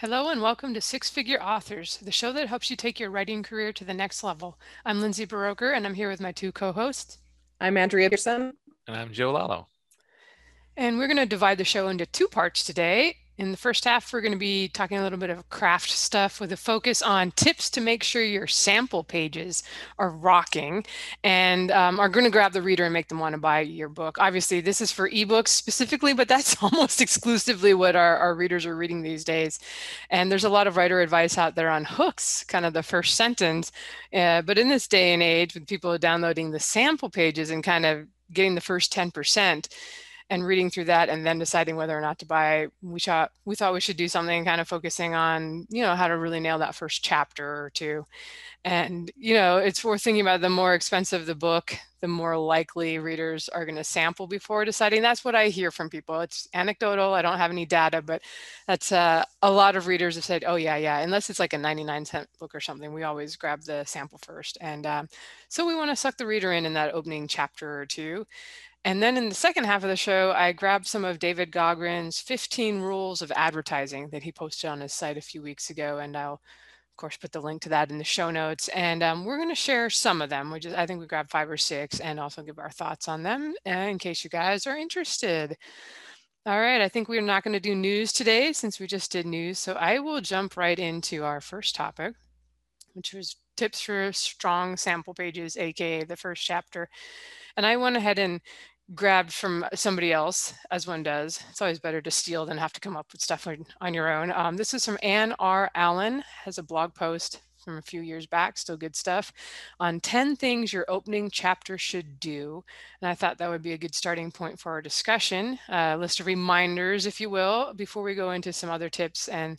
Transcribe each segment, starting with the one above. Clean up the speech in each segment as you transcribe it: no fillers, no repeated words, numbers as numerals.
Hello and welcome to Six Figure Authors, the show that helps you take your writing career to the next level. I'm Lindsay Baroker and I'm here with my two co-hosts. I'm Andrea Gibson. And I'm Joe Lalo. And we're going to divide the show into two parts today. In the first half, we're going to be talking a little bit of craft stuff with a focus on tips to make sure your sample pages are rocking and are going to grab the reader and make them want to buy your book. Obviously, this is for ebooks specifically, but that's almost exclusively what our readers are reading these days. And there's a lot of writer advice out there on hooks, kind of the first sentence. But in this day and age, with people downloading the sample pages and kind of getting the first 10%, and reading through that and then deciding whether or not to buy, we thought we should do something kind of focusing on, you know, how to really nail that first chapter or two. And, you know, it's worth thinking about the more expensive the book, the more likely readers are going to sample before deciding. That's what I hear from people. It's anecdotal. I don't have any data, but that's a lot of readers have said, oh, yeah, unless it's like a 99-cent book or something, we always grab the sample first. And so we want to suck the reader in that opening chapter or two. And then in the second half of the show, I grabbed some of David Goggins' 15 Rules of Advertising that he posted on his site a few weeks ago. And I'll, of course, put the link to that in the show notes. And we're going to share some of them, which is, I think we grabbed 5 or 6, and also give our thoughts on them in case you guys are interested. All right, I think we're not going to do news today since we just did news. So I will jump right into our first topic, which was tips for strong sample pages, aka the first chapter. And I went ahead and grabbed from somebody else, as one does. It's always better to steal than have to come up with stuff on your own. This is from Anne R. Allen, has a blog post from a few years back, still good stuff, on 10 things your opening chapter should do. And I thought that would be a good starting point for our discussion, a list of reminders, if you will, before we go into some other tips and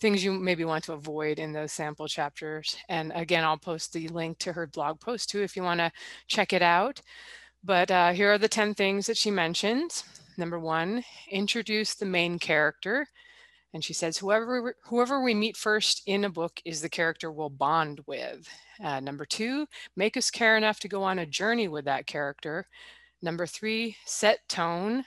things you maybe want to avoid in those sample chapters. And again, I'll post the link to her blog post too, if you want to check it out. But here are the 10 things that she mentions. Number 1, introduce the main character. And she says, whoever we meet first in a book is the character we'll bond with. Number 2, make us care enough to go on a journey with that character. Number 3, set tone,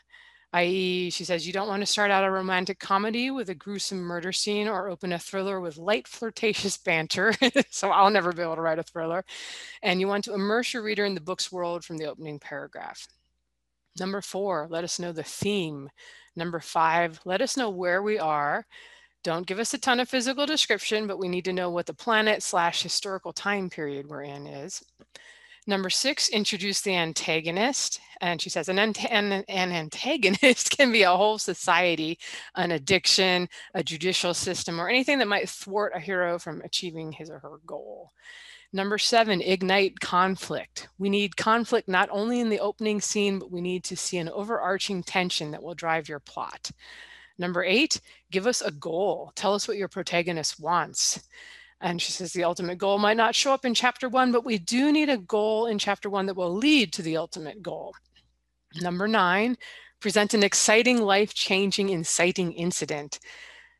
i.e. she says, you don't want to start out a romantic comedy with a gruesome murder scene or open a thriller with light flirtatious banter. So I'll never be able to write a thriller. And you want to immerse your reader in the book's world from the opening paragraph. Number 4, let us know the theme. Number 5, let us know where we are. Don't give us a ton of physical description, but we need to know what the planet/historical time period we're in is. Number 6, introduce the antagonist. And she says an antagonist can be a whole society, an addiction, a judicial system, or anything that might thwart a hero from achieving his or her goal. Number 7, ignite conflict. We need conflict not only in the opening scene, but we need to see an overarching tension that will drive your plot. Number 8, give us a goal. Tell us what your protagonist wants. And she says the ultimate goal might not show up in chapter 1, but we do need a goal in chapter 1 that will lead to the ultimate goal. Number 9, present an exciting, life-changing, inciting incident.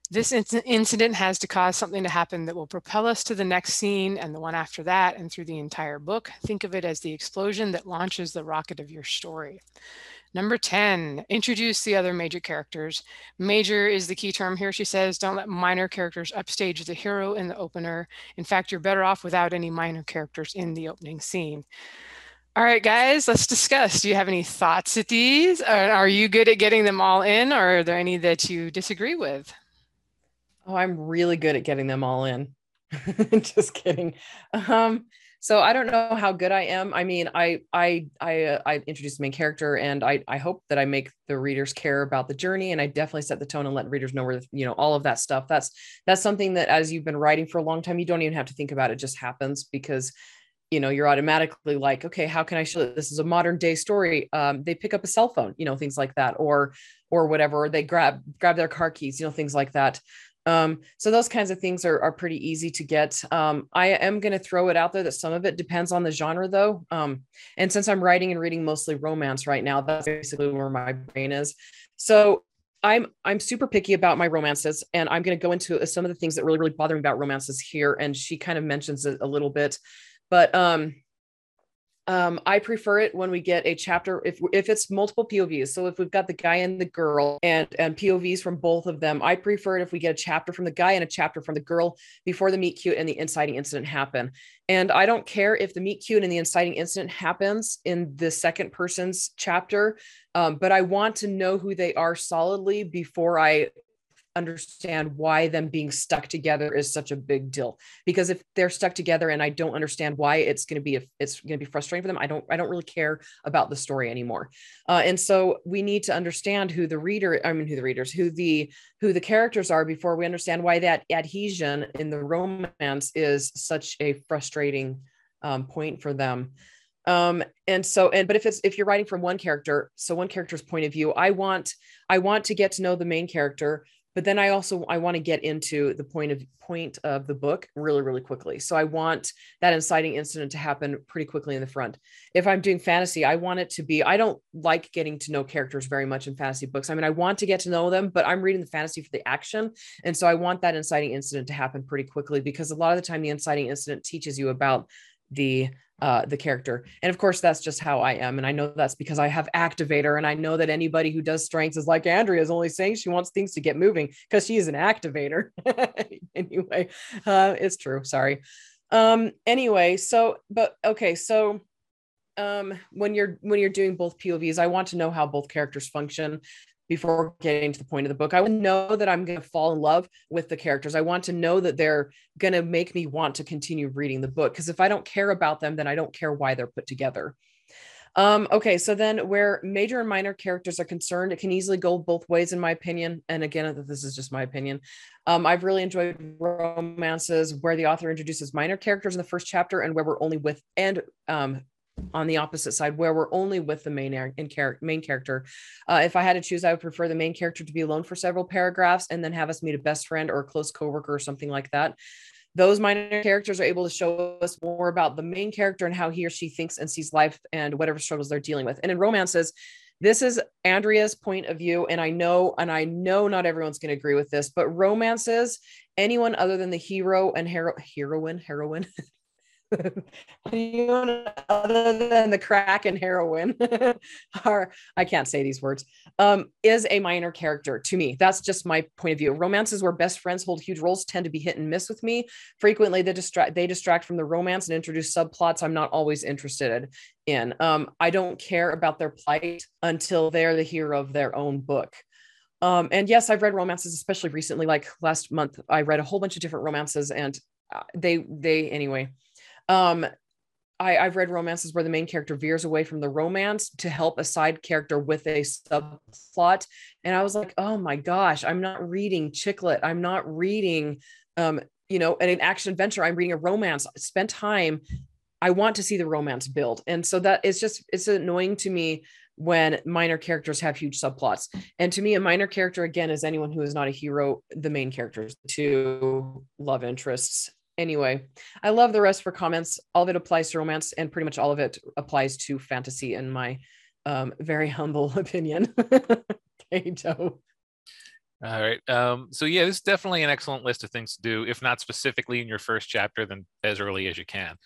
This incident has to cause something to happen that will propel us to the next scene and the one after that and through the entire book. Think of it as the explosion that launches the rocket of your story. Number 10, introduce the other major characters. Major is the key term here, she says. Don't let minor characters upstage the hero in the opener. In fact, you're better off without any minor characters in the opening scene. All right, guys, let's discuss. Do you have any thoughts at these? Are you good at getting them all in, or are there any that you disagree with? Oh, I'm really good at getting them all in. Just kidding. So I don't know how good I am. I mean, I introduce the main character, and I hope that I make the readers care about the journey, and I definitely set the tone and let readers know where, you know, all of that stuff. That's something that as you've been writing for a long time, you don't even have to think about. It just happens because, you know, you're automatically like, okay, how can I show that this is a modern day story? They pick up a cell phone, you know, things like that, or whatever, or they grab their car keys, you know, things like that. So those kinds of things are pretty easy to get. I am going to throw it out there that some of it depends on the genre though. And since I'm writing and reading mostly romance right now, that's basically where my brain is. So I'm super picky about my romances, and I'm going to go into some of the things that really, really bother me about romances here. And she kind of mentions it a little bit, but, I prefer it when we get a chapter, if it's multiple POVs. So if we've got the guy and the girl and POVs from both of them, I prefer it if we get a chapter from the guy and a chapter from the girl before the meet cute and the inciting incident happen. And I don't care if the meet cute and the inciting incident happens in the second person's chapter, but I want to know who they are solidly before I understand why them being stuck together is such a big deal. Because if they're stuck together and I don't understand why, it's going to be frustrating for them. I don't really care about the story anymore. And so we need to understand who the characters are before we understand why that adhesion in the romance is such a frustrating point for them. But if you're writing from one character, so one character's point of view, I want to get to know the main character. But then I want to get into the point of the book really, really quickly. So I want that inciting incident to happen pretty quickly in the front. If I'm doing fantasy, I want it to be, I don't like getting to know characters very much in fantasy books. I mean, I want to get to know them, but I'm reading the fantasy for the action. And so I want that inciting incident to happen pretty quickly, because a lot of the time the inciting incident teaches you about the character. And of course, that's just how I am. And I know that's because I have activator, and I know that anybody who does strengths is like, Andrea is only saying she wants things to get moving because she is an activator. Anyway, it's true. Sorry. When you're doing both POVs, I want to know how both characters function before getting to the point of the book. I want to know that I'm going to fall in love with the characters. I want to know that they're going to make me want to continue reading the book, because if I don't care about them, then I don't care why they're put together. So then where major and minor characters are concerned, it can easily go both ways, in my opinion. And again, this is just my opinion. I've really enjoyed romances where the author introduces minor characters in the first chapter and where we're only with, and on the opposite side, where we're only with the main character. If I had to choose, I would prefer the main character to be alone for several paragraphs and then have us meet a best friend or a close coworker or something like that. Those minor characters are able to show us more about the main character and how he or she thinks and sees life and whatever struggles they're dealing with. And in romances, this is Andrea's point of view. And I know not everyone's going to agree with this, but romances, anyone other than the hero and heroine, other than the crack and heroin I can't say these words, is a minor character to me. That's just my point of view. Romances where best friends hold huge roles tend to be hit and miss with me. Frequently they distract from the romance and introduce subplots I'm not always interested in. I don't care about their plight until they're the hero of their own book. And yes, I've read romances, especially recently, like last month, I read a whole bunch of different romances, and I've read romances where the main character veers away from the romance to help a side character with a subplot. And I was like, oh my gosh, I'm not reading chick lit. I'm not reading, an action adventure. I'm reading a romance. Spend time. I want to see the romance build. And so that is just, it's annoying to me when minor characters have huge subplots. And to me, a minor character, again, is anyone who is not a hero, the main characters, to love interests. Anyway, I love the rest for comments. All of it applies to romance, and pretty much all of it applies to fantasy, in my very humble opinion. Okay, Joe. All right. This is definitely an excellent list of things to do, if not specifically in your first chapter, then as early as you can.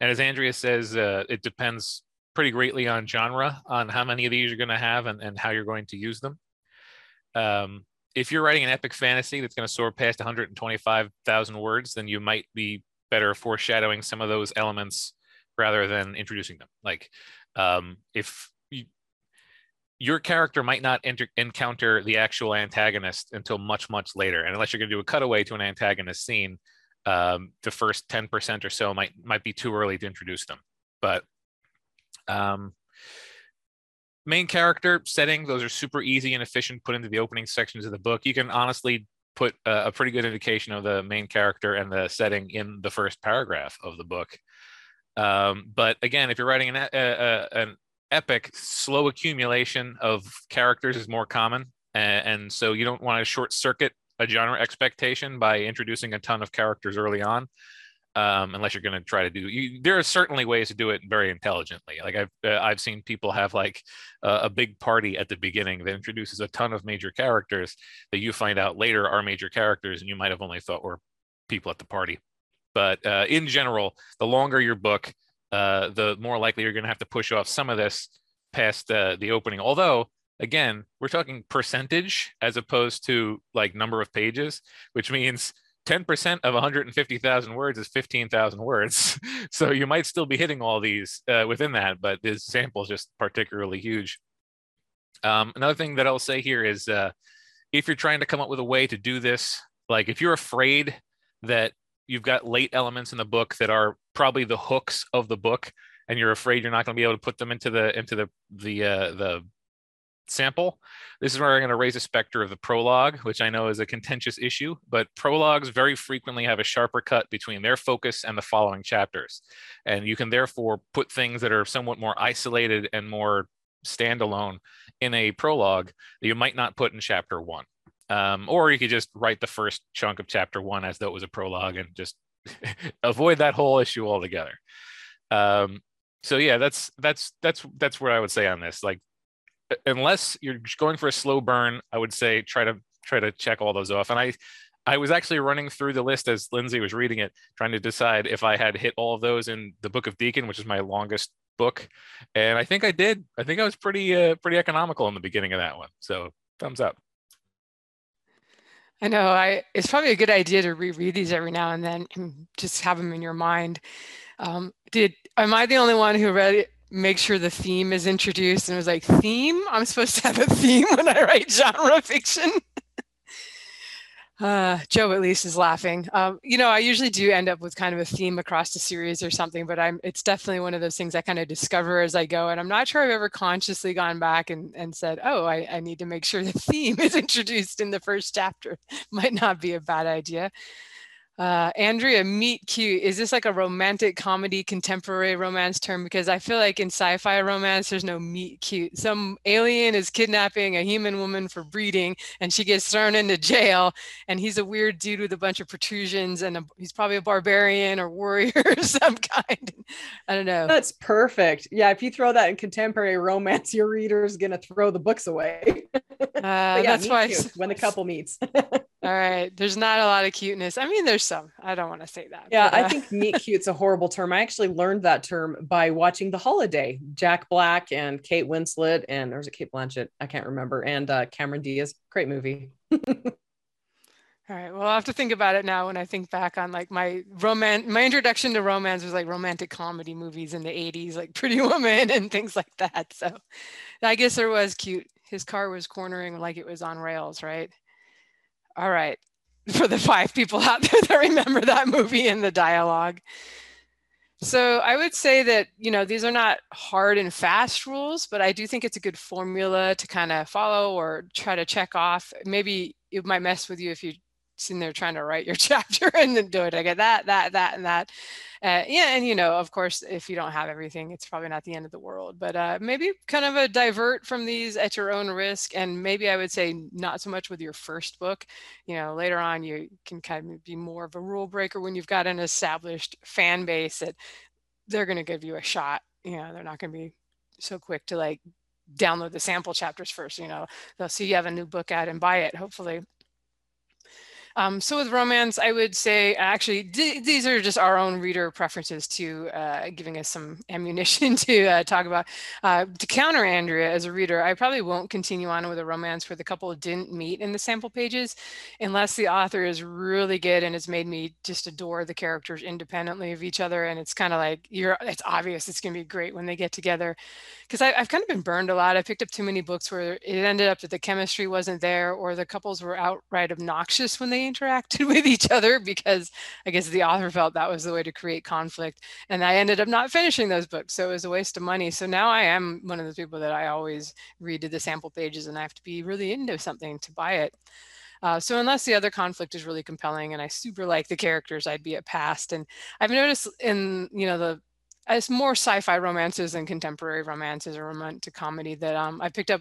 And as Andrea says, it depends pretty greatly on genre, on how many of these you're going to have and how you're going to use them. If you're writing an epic fantasy that's going to soar past 125,000 words, then you might be better foreshadowing some of those elements rather than introducing them. Like your character might not encounter the actual antagonist until much, much later. And unless you're going to do a cutaway to an antagonist scene, the first 10% or so might be too early to introduce them. But main character setting, those are super easy and efficient, put into the opening sections of the book. You can honestly put a pretty good indication of the main character and the setting in the first paragraph of the book. But again, if you're writing an epic, slow accumulation of characters is more common. And so you don't want to short circuit a genre expectation by introducing a ton of characters early on. Unless you're going to try to there are certainly ways to do it very intelligently. Like I've seen people have like a big party at the beginning that introduces a ton of major characters that you find out later are major characters and you might have only thought were people at the party. But in general, the longer your book, the more likely you're going to have to push off some of this past the opening. Although, again, we're talking percentage as opposed to like number of pages, which means 10% of 150,000 words is 15,000 words. So you might still be hitting all these within that, but this sample is just particularly huge. Another thing that I'll say here is if you're trying to come up with a way to do this, like if you're afraid that you've got late elements in the book that are probably the hooks of the book, and you're afraid you're not going to be able to put them into the sample, this is where I'm going to raise a specter of the prologue, which I know is a contentious issue, but prologues very frequently have a sharper cut between their focus and the following chapters. And you can therefore put things that are somewhat more isolated and more standalone in a prologue that you might not put in chapter one. Or you could just write the first chunk of chapter one as though it was a prologue and just avoid that whole issue altogether. So yeah, that's what I would say on this. Like, unless you're going for a slow burn, I would say try to check all those off. And I was actually running through the list as Lindsay was reading it, trying to decide if I had hit all of those in the Book of Deacon, which is my longest book. And I think I did. I think I was pretty economical in the beginning of that one. So thumbs up. I know. It's probably a good idea to reread these every now and then and just have them in your mind. Am I the only one who read it? Make sure the theme is introduced, and it was like, theme? I'm supposed to have a theme when I write genre fiction? Joe at least is laughing. You know, I usually do end up with kind of a theme across the series or something, but it's definitely one of those things I kind of discover as I go, and I'm not sure I've ever consciously gone back and said, oh, I need to make sure the theme is introduced in the first chapter. Might not be a bad idea. Andrea, meet cute. Is this like a romantic comedy, contemporary romance term? Because I feel like in sci-fi romance, there's no meet cute. Some alien is kidnapping a human woman for breeding, and she gets thrown into jail. And he's a weird dude with a bunch of protrusions, and he's probably a barbarian or warrior of some kind. I don't know. That's perfect. Yeah, if you throw that in contemporary romance, your reader's gonna throw the books away. Yeah, that's why when the couple meets. All right. There's not a lot of cuteness. I mean, there's some. I don't want to say that. Yeah, but I think meet cute's a horrible term. I actually learned that term by watching The Holiday. Jack Black and Kate Winslet, and there's a Kate Blanchett. I can't remember. And Cameron Diaz. Great movie. All right. Well, I'll have to think about it now when I think back on like my introduction to romance was like romantic comedy movies in the 80s, like Pretty Woman and things like that. So I guess there was cute. His car was cornering like it was on rails, right? All right, for the 5 people out there that remember that movie and the dialogue. So I would say that, you know, these are not hard and fast rules, but I do think it's a good formula to kind of follow or try to check off. Maybe it might mess with you if you're sitting there trying to write your chapter and then do it. I get that, and that. Yeah, and, you know, of course, if you don't have everything, it's probably not the end of the world, but maybe kind of a divert from these at your own risk. And maybe I would say not so much with your first book. You know, later on, you can kind of be more of a rule breaker when you've got an established fan base that they're going to give you a shot. You know, they're not going to be so quick to like download the sample chapters first. You know, they'll see you have a new book out and buy it, hopefully. So with romance, I would say actually these are just our own reader preferences to giving us some ammunition to talk about. To counter Andrea as a reader, I probably won't continue on with a romance where the couple didn't meet in the sample pages unless the author is really good and has made me just adore the characters independently of each other. And it's kind of like, it's obvious it's going to be great when they get together. Because I've kind of been burned a lot. I picked up too many books where it ended up that the chemistry wasn't there or the couples were outright obnoxious when they interacted with each other because I guess the author felt that was the way to create conflict, and I ended up not finishing those books, so it was a waste of money. So now I am one of those people that I always read to the sample pages, and I have to be really into something to buy it. So unless the other conflict is really compelling and I super like the characters, I'd be at past. And I've noticed in, you know, it's more sci-fi romances and contemporary romances or romantic comedy that I picked up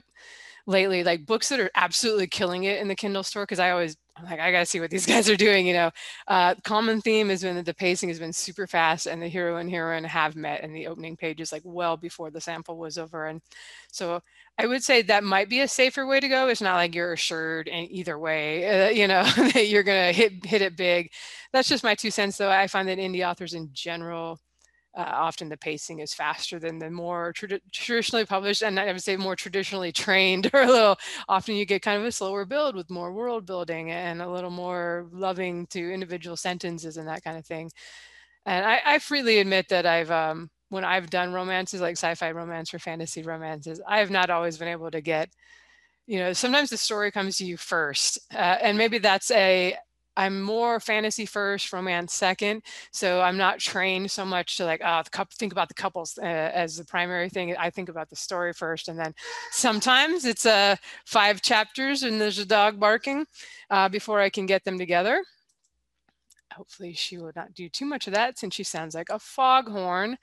lately, like books that are absolutely killing it in the Kindle store, because I'm like, I gotta see what these guys are doing, you know. Common theme has been that the pacing has been super fast and the hero and heroine have met in the opening pages, like well before the sample was over. And so I would say that might be a safer way to go. It's not like you're assured in either way, you know, that you're gonna hit it big. That's just my 2 cents though. I find that indie authors in general Often the pacing is faster than the more traditionally published, and I would say more traditionally trained, or a little, often you get kind of a slower build with more world building and a little more loving to individual sentences and that kind of thing. And I freely admit that I've, when I've done romances like sci-fi romance or fantasy romances, I have not always been able to get, you know, sometimes the story comes to you first, and maybe that's a, I'm more fantasy first, romance second. So I'm not trained so much to like, think about the couples as the primary thing. I think about the story first. And then sometimes it's 5 chapters and there's a dog barking before I can get them together. Hopefully she will not do too much of that since she sounds like a foghorn.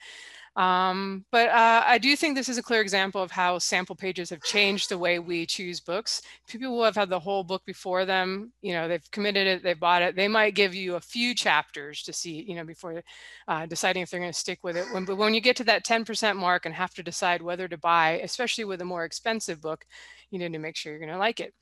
But I do think this is a clear example of how sample pages have changed the way we choose books. People who have had the whole book before them, you know, they've committed it, they've bought it. They might give you a few chapters to see, you know, before deciding if they're going to stick with it. But when you get to that 10% mark and have to decide whether to buy, especially with a more expensive book, you need to make sure you're going to like it.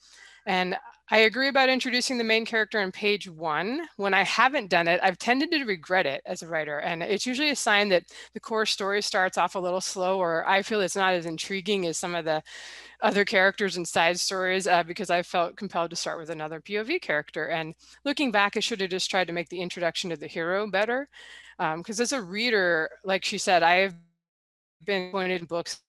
And I agree about introducing the main character on page 1. When I haven't done it, I've tended to regret it as a writer. And it's usually a sign that the core story starts off a little slow, or I feel it's not as intriguing as some of the other characters and side stories, because I felt compelled to start with another POV character. And looking back, I should have just tried to make the introduction to the hero better. Because as a reader, like she said, I have been pointed in books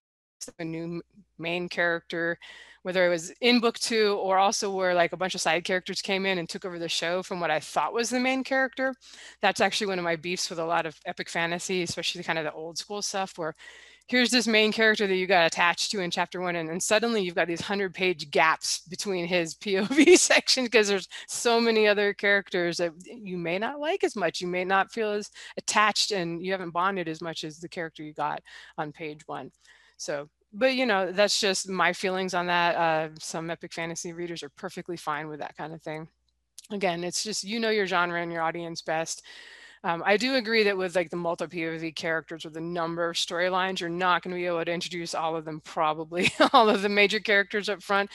a new main character, whether it was in book 2 or also where like a bunch of side characters came in and took over the show from what I thought was the main character. That's actually one of my beefs with a lot of epic fantasy, especially kind of the old school stuff where here's this main character that you got attached to in chapter 1, and then suddenly you've got these 100-page gaps between his POV section because there's so many other characters that you may not like as much, you may not feel as attached, and you haven't bonded as much as the character you got on page 1. So, but you know, that's just my feelings on that. Some epic fantasy readers are perfectly fine with that kind of thing. Again, it's just, you know, your genre and your audience best. I do agree that with like the multi POV characters or the number of storylines, you're not going to be able to introduce all of them, probably all of the major characters up front.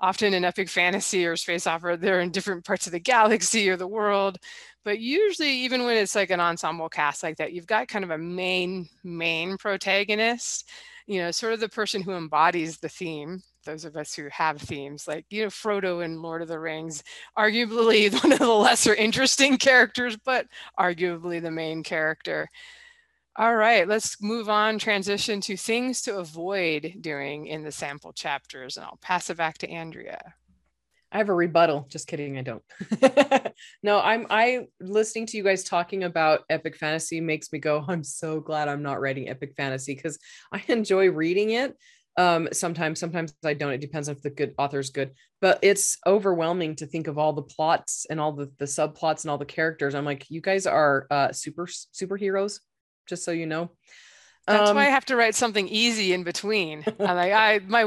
Often in epic fantasy or space opera, they're in different parts of the galaxy or the world. But usually, even when it's like an ensemble cast like that, you've got kind of a main protagonist, you know, sort of the person who embodies the theme. Those of us who have themes, like, you know, Frodo in Lord of the Rings, arguably one of the lesser interesting characters, but arguably the main character. All right, let's move on, transition to things to avoid doing in the sample chapters, and I'll pass it back to Andrea. I have a rebuttal. Just kidding, I don't. No, I listening to you guys talking about epic fantasy makes me go, I'm so glad I'm not writing epic fantasy, because I enjoy reading it. Sometimes I don't. It depends if the good author's good, but it's overwhelming to think of all the plots and all the subplots and all the characters. I'm like, you guys are superheroes. Just so you know. That's why I have to write something easy in between. Like my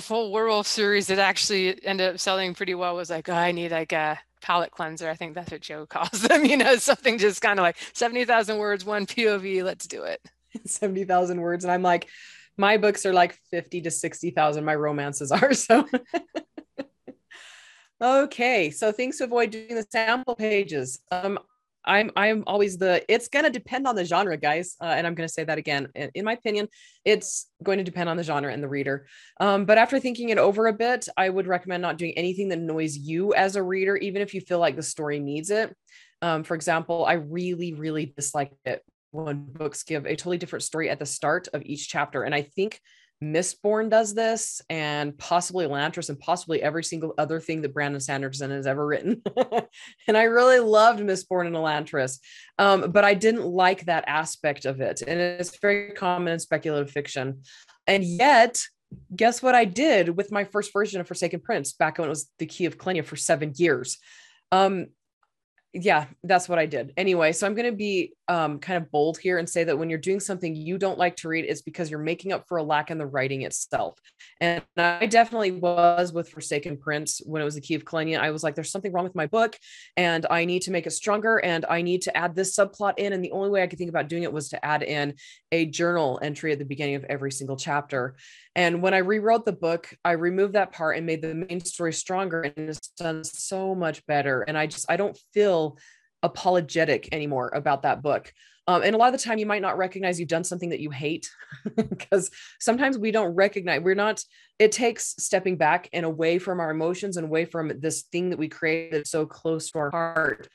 full werewolf series that actually ended up selling pretty well was like, oh, I need like a palate cleanser. I think that's what Joe calls them, you know, something just kind of like 70,000 words, 1 POV, let's do it. 70,000 words. And I'm like, my books are like 50 to 60,000. My romances are so. Okay. So things to avoid doing the sample pages. I'm always it's going to depend on the genre, guys. And I'm going to say that again. In my opinion, it's going to depend on the genre and the reader. But after thinking it over a bit, I would recommend not doing anything that annoys you as a reader, even if you feel like the story needs it. For example, I really, really dislike it when books give a totally different story at the start of each chapter. And I think Mistborn does this, and possibly Elantris, and possibly every single other thing that Brandon Sanderson has ever written. And I really loved Mistborn and Elantris, but I didn't like that aspect of it. And it's very common in speculative fiction. And yet, guess what I did with my first version of Forsaken Prince back when it was the Key of Kalenia for 7 years? Yeah, that's what I did. Anyway, so I'm going to be kind of bold here and say that when you're doing something you don't like to read, it's because you're making up for a lack in the writing itself. And I definitely was with Forsaken Prince when it was the Key of Kalenia. I was like, there's something wrong with my book and I need to make it stronger and I need to add this subplot in. And the only way I could think about doing it was to add in a journal entry at the beginning of every single chapter. And when I rewrote the book, I removed that part and made the main story stronger, and it's done so much better. And I don't feel apologetic anymore about that book. And a lot of the time you might not recognize you've done something that you hate, because sometimes we don't recognize, it takes stepping back and away from our emotions and away from this thing that we create that's so close to our heart,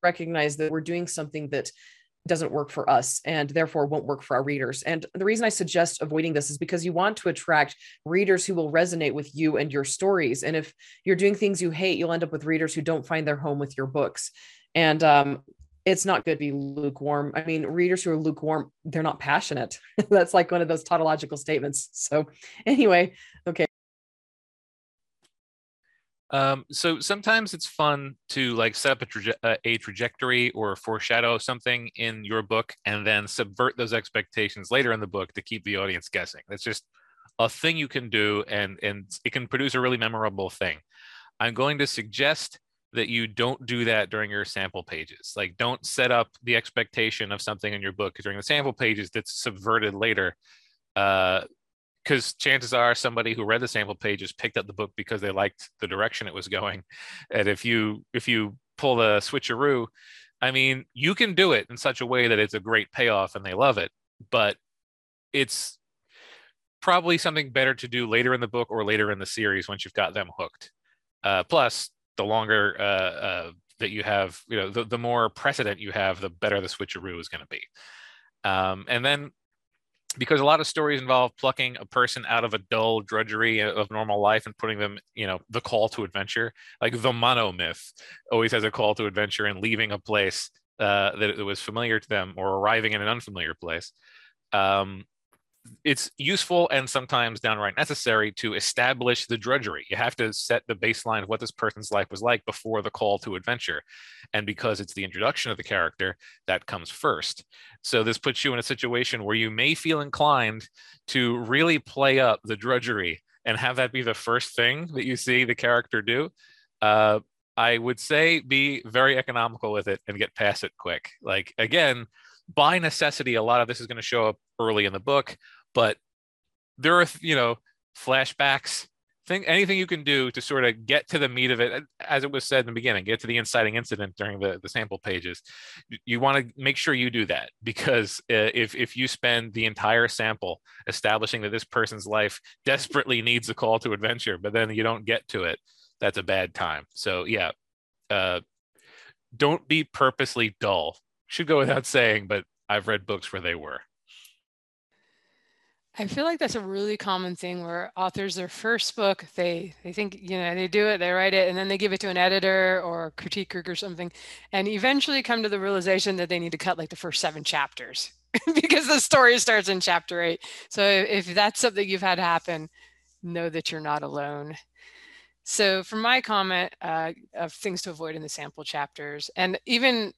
recognize that we're doing something that doesn't work for us and therefore won't work for our readers. And the reason I suggest avoiding this is because you want to attract readers who will resonate with you and your stories. And if you're doing things you hate, you'll end up with readers who don't find their home with your books. And it's not good to be lukewarm. I mean, readers who are lukewarm, they're not passionate. That's like one of those tautological statements. So anyway, okay. So sometimes it's fun to like set up a trajectory or foreshadow something in your book and then subvert those expectations later in the book to keep the audience guessing. That's just a thing you can do, and it can produce a really memorable thing. I'm going to suggest that you don't do that during your sample pages. Like, don't set up the expectation of something in your book during the sample pages that's subverted later. Because chances are somebody who read the sample pages picked up the book because they liked the direction it was going. And if you pull the switcheroo, I mean, you can do it in such a way that it's a great payoff and they love it, but it's probably something better to do later in the book or later in the series once you've got them hooked. Plus, the longer that you have, you know, the more precedent you have, the better the switcheroo is going to be. And then, because a lot of stories involve plucking a person out of a dull drudgery of normal life and putting them, you know, the call to adventure, like the monomyth always has a call to adventure and leaving a place that was familiar to them or arriving in an unfamiliar place. It's useful and sometimes downright necessary to establish the drudgery. You have to set the baseline of what this person's life was like before the call to adventure. And because it's the introduction of the character, that comes first. So this puts you in a situation where you may feel inclined to really play up the drudgery and have that be the first thing that you see the character do. I would say be very economical with it and get past it quick. Like, again, by necessity, a lot of this is going to show up early in the book, but there are, you know, flashbacks, anything you can do to sort of get to the meat of it. As it was said in the beginning, get to the inciting incident during the sample pages. You want to make sure you do that, because if you spend the entire sample establishing that this person's life desperately needs a call to adventure, but then you don't get to it, that's a bad time. So yeah, don't be purposely dull. Should go without saying, but I've read books where they were. I feel like that's a really common thing where authors, their first book, they think, you know, they do it, they write it, and then they give it to an editor or critiquer or something, and eventually come to the realization that they need to cut like the first 7 chapters because the story starts in chapter 8. So if that's something you've had happen, know that you're not alone. So for my comment of things to avoid in the sample chapters, and even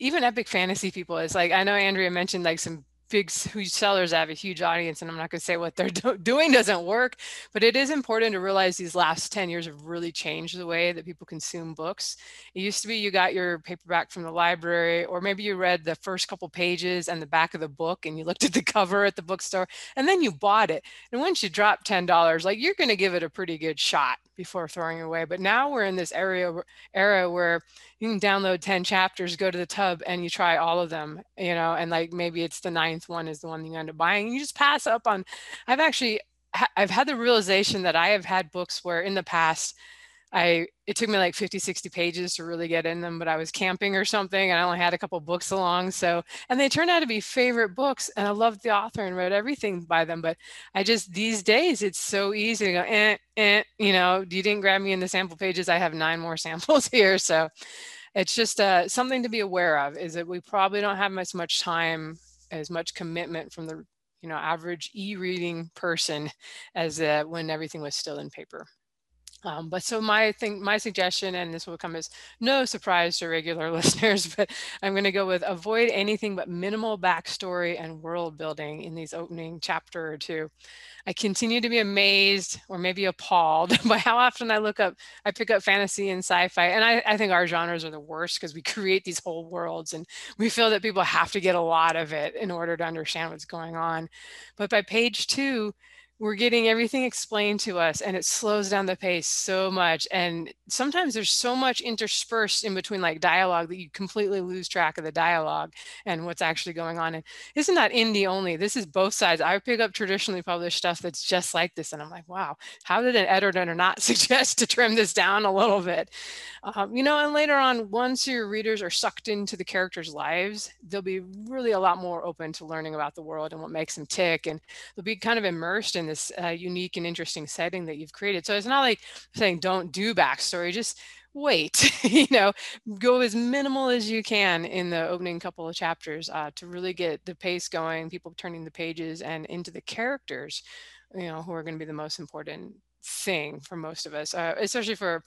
epic fantasy people, it's like, I know Andrea mentioned like some big huge sellers that have a huge audience, and I'm not going to say what they're doing doesn't work, but it is important to realize these last 10 years have really changed the way that people consume books. It used to be you got your paperback from the library, or maybe you read the first couple pages and the back of the book, and you looked at the cover at the bookstore, and then you bought it. And once you drop $10, like, you're going to give it a pretty good shot before throwing it away. But now we're in this era where you can download 10 chapters, go to the tub, and you try all of them, you know, and like maybe it's the 9th one is the one you end up buying. You just pass up on. I've had the realization that I have had books where in the past it took me like 50-60 pages to really get in them, but I was camping or something and I only had a couple books along, and they turned out to be favorite books and I loved the author and read everything by them. But I just, these days it's so easy to go, you know, you didn't grab me in the sample pages, I have 9 more samples here. So it's just something to be aware of, is that we probably don't have as much time, as much commitment from the, you know, average e-reading person as when everything was still in paper. But so my suggestion, and this will come as no surprise to regular listeners, but I'm going to go with avoid anything but minimal backstory and world building in these opening chapter or two. I continue to be amazed, or maybe appalled, by how often I pick up fantasy and sci-fi. And I think our genres are the worst because we create these whole worlds and we feel that people have to get a lot of it in order to understand what's going on. But by page 2, we're getting everything explained to us, and it slows down the pace so much. And sometimes there's so much interspersed in between like dialogue that you completely lose track of the dialogue and what's actually going on. And this is not indie only, this is both sides. I pick up traditionally published stuff that's just like this, and I'm like, wow, how did an editor not suggest to trim this down a little bit? You know, and later on, once your readers are sucked into the characters' lives, they'll be really a lot more open to learning about the world and what makes them tick. And they'll be kind of immersed in this unique and interesting setting that you've created. So it's not like saying don't do backstory, just wait, you know, go as minimal as you can in the opening couple of chapters to really get the pace going, people turning the pages and into the characters, you know, who are going to be the most important thing for most of us, especially for,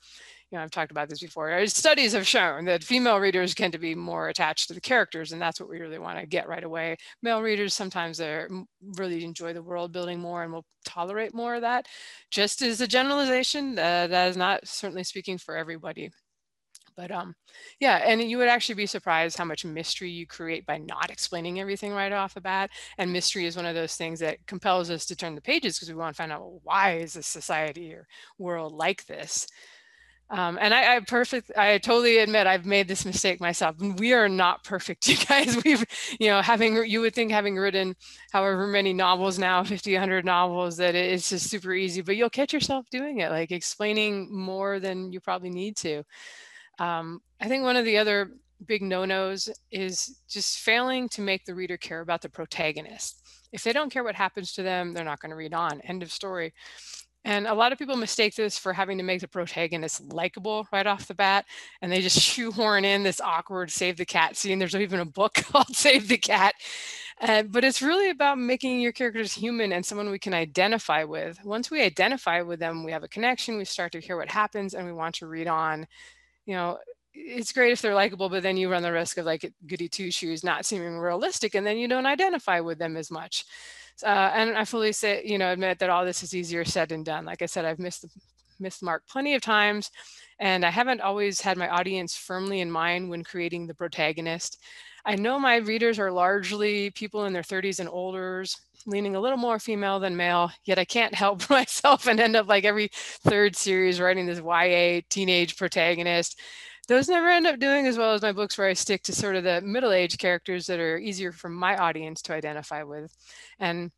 you know, I've talked about this before, studies have shown that female readers tend to be more attached to the characters, and that's what we really want to get right away. Male readers, sometimes they really enjoy the world building more and will tolerate more of that. Just as a generalization, that is not certainly speaking for everybody. But yeah, and you would actually be surprised how much mystery you create by not explaining everything right off the bat. And mystery is one of those things that compels us to turn the pages because we want to find out, well, why is this society or world like this? And I totally admit I've made this mistake myself. We are not perfect, you guys. We've, you know, you would think having written however many novels now, 50, 100 novels, that it's just super easy, but you'll catch yourself doing it, like explaining more than you probably need to. I think one of the other big no-nos is just failing to make the reader care about the protagonist. If they don't care what happens to them, they're not going to read on, end of story. And a lot of people mistake this for having to make the protagonist likable right off the bat, and they just shoehorn in this awkward Save the Cat scene. There's even a book called Save the Cat. But it's really about making your characters human and someone we can identify with. Once we identify with them, we have a connection, we start to hear what happens, and we want to read on. You know, it's great if they're likable, but then you run the risk of like goody two-shoes not seeming realistic, and then you don't identify with them as much. And I fully say, you know, admit that all this is easier said than done. Like I said, I've missed the mark plenty of times, and I haven't always had my audience firmly in mind when creating the protagonist. I know my readers are largely people in their 30s and older, leaning a little more female than male, yet I can't help myself and end up like every third series writing this YA teenage protagonist. Those never end up doing as well as my books where I stick to sort of the middle-aged characters that are easier for my audience to identify with. And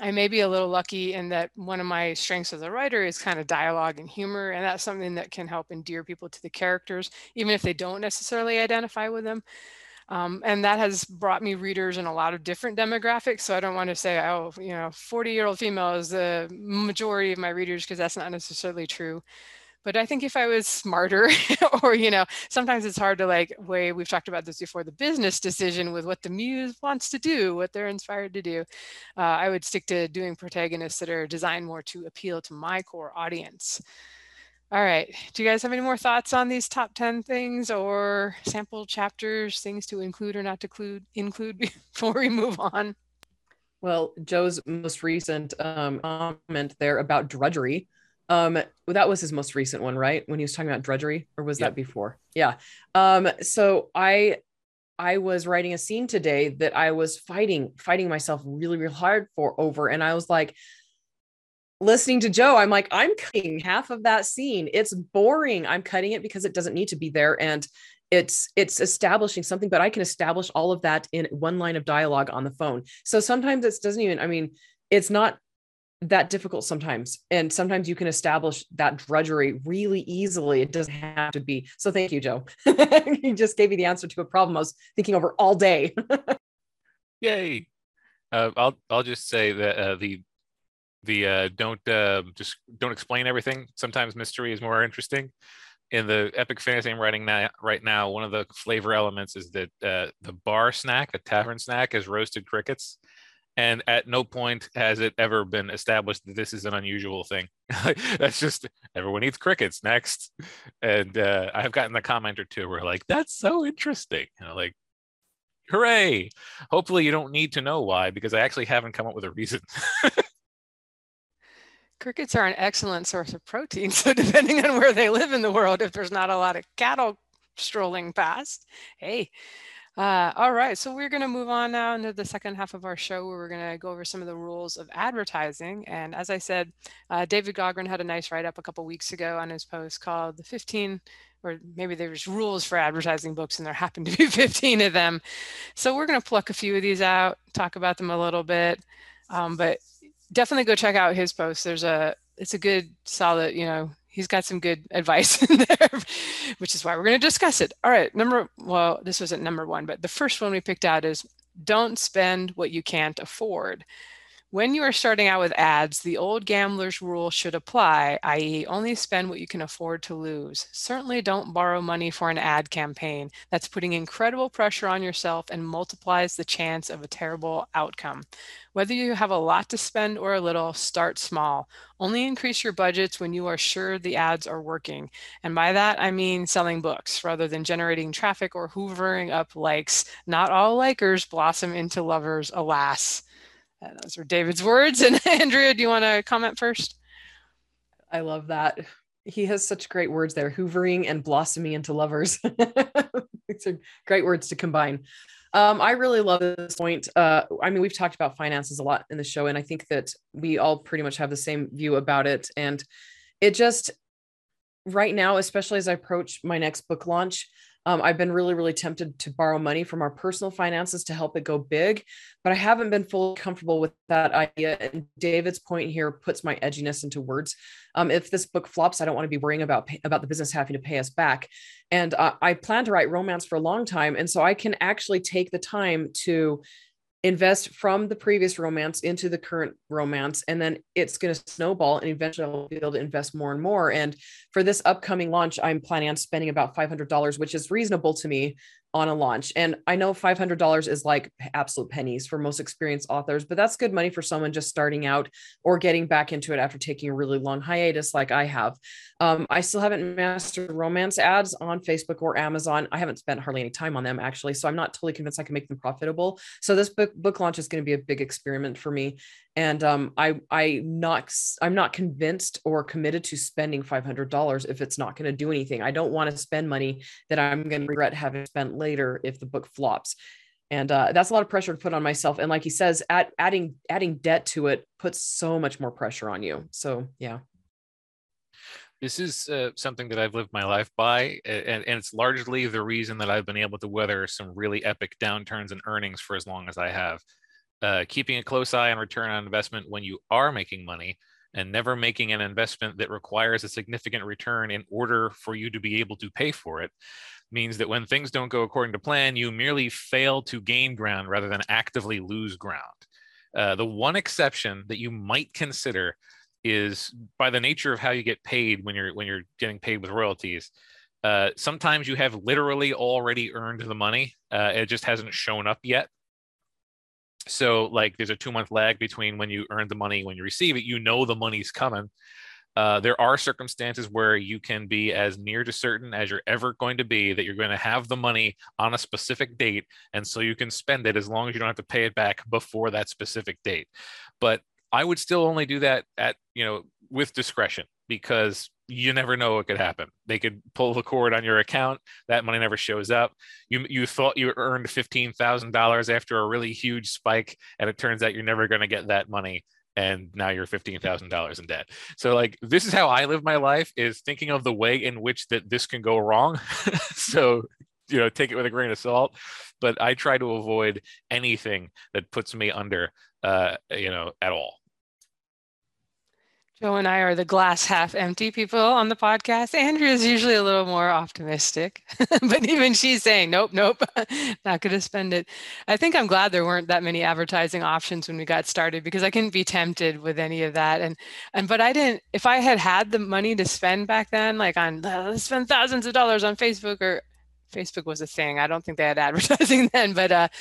I may be a little lucky in that one of my strengths as a writer is kind of dialogue and humor, and that's something that can help endear people to the characters, even if they don't necessarily identify with them. And that has brought me readers in a lot of different demographics. So I don't want to say, oh, you know, 40-year-old female is the majority of my readers, because that's not necessarily true. But I think if I was smarter or, you know, sometimes it's hard to like weigh, we've talked about this before, the business decision with what the muse wants to do, what they're inspired to do. I would stick to doing protagonists that are designed more to appeal to my core audience. All right, do you guys have any more thoughts on these top 10 things or sample chapters, things to include or not to include before we move on? Well, Joe's most recent comment there about drudgery, that was his most recent one, right? When he was talking about drudgery, or was that before? Yeah. So I was writing a scene today that I was fighting myself really, really hard over. And I was like, listening to Joe, I'm like, I'm cutting half of that scene. It's boring. I'm cutting it because it doesn't need to be there. And it's establishing something, but I can establish all of that in one line of dialogue on the phone. So sometimes it doesn't even, I mean, it's not that difficult sometimes. And sometimes you can establish that drudgery really easily. It doesn't have to be. So thank you, Joe. You just gave me the answer to a problem I was thinking over all day. Yay. I'll just say that don't explain everything. Sometimes mystery is more interesting. In the epic fantasy I'm writing now, right now, one of the flavor elements is that the bar snack, a tavern snack, is roasted crickets, and at no point has it ever been established that this is an unusual thing. That's just, everyone eats crickets next. And I've gotten a comment or two where like, that's so interesting, and I'm like, hooray! Hopefully you don't need to know why, because I actually haven't come up with a reason. Crickets are an excellent source of protein. So depending on where they live in the world, if there's not a lot of cattle strolling past, hey, All right, so we're going to move on now into the second half of our show where we're going to go over some of the rules of advertising. And as I said, David Goggins had a nice write-up a couple weeks ago on his post called the 15, or maybe there's rules for advertising books and there happened to be 15 of them. So we're going to pluck a few of these out, talk about them a little bit, but definitely go check out his post. It's a good solid, you know, he's got some good advice in there, which is why we're going to discuss it. All right. Well, this wasn't number one, but the first one we picked out is don't spend what you can't afford. When you are starting out with ads, the old gambler's rule should apply, i.e. only spend what you can afford to lose. Certainly don't borrow money for an ad campaign. That's putting incredible pressure on yourself and multiplies the chance of a terrible outcome. Whether you have a lot to spend or a little, start small. Only increase your budgets when you are sure the ads are working. And by that, I mean selling books rather than generating traffic or hoovering up likes. Not all likers blossom into lovers, alas. Those were David's words. And Andrea, do you want to comment first? I love that. He has such great words there, hoovering and blossoming into lovers. These are great words to combine. I really love this point. I mean, we've talked about finances a lot in the show, and I think that we all pretty much have the same view about it. And it just, right now, especially as I approach my next book launch, I've been really, really tempted to borrow money from our personal finances to help it go big, but I haven't been fully comfortable with that idea. And David's point here puts my edginess into words. If this book flops, I don't want to be worrying about the business having to pay us back. And I plan to write romance for a long time. And so I can actually take the time to invest from the previous romance into the current romance, and then it's going to snowball, and eventually I'll be able to invest more and more. And for this upcoming launch, I'm planning on spending about $500, which is reasonable to me on a launch. And I know $500 is like absolute pennies for most experienced authors, but that's good money for someone just starting out or getting back into it after taking a really long hiatus like I have. I still haven't mastered romance ads on Facebook or Amazon. I haven't spent hardly any time on them, actually, so I'm not totally convinced I can make them profitable. So this book launch is going to be a big experiment for me. And I'm not convinced or committed to spending $500 if it's not going to do anything. I don't want to spend money that I'm going to regret having spent later if the book flops. And that's a lot of pressure to put on myself. And like he says, adding debt to it puts so much more pressure on you. So, yeah. This is something that I've lived my life by, and it's largely the reason that I've been able to weather some really epic downturns in earnings for as long as I have. Keeping a close eye on return on investment when you are making money, and never making an investment that requires a significant return in order for you to be able to pay for it, means that when things don't go according to plan, you merely fail to gain ground rather than actively lose ground. The one exception that you might consider is by the nature of how you get paid when you're getting paid with royalties. Sometimes you have literally already earned the money. It just hasn't shown up yet. So like there's a 2-month lag between when you earn the money, when you receive it, you know, the money's coming. There are circumstances where you can be as near to certain as you're ever going to be that you're going to have the money on a specific date. And so you can spend it as long as you don't have to pay it back before that specific date. But I would still only do that with discretion, because you never know what could happen. They could pull the cord on your account. That money never shows up. You thought you earned $15,000 after a really huge spike, and it turns out you're never going to get that money. And now you're $15,000 in debt. So like, this is how I live my life, is thinking of the way in which that this can go wrong. So, take it with a grain of salt, but I try to avoid anything that puts me under, at all. Joe and I are the glass half empty people on the podcast. Andrea's usually a little more optimistic, but even she's saying, nope, not going to spend it. I think I'm glad there weren't that many advertising options when we got started, because I couldn't be tempted with any of that. But I didn't, if I had the money to spend back then, like let's spend thousands of dollars on Facebook, or Facebook was a thing. I don't think they had advertising then, but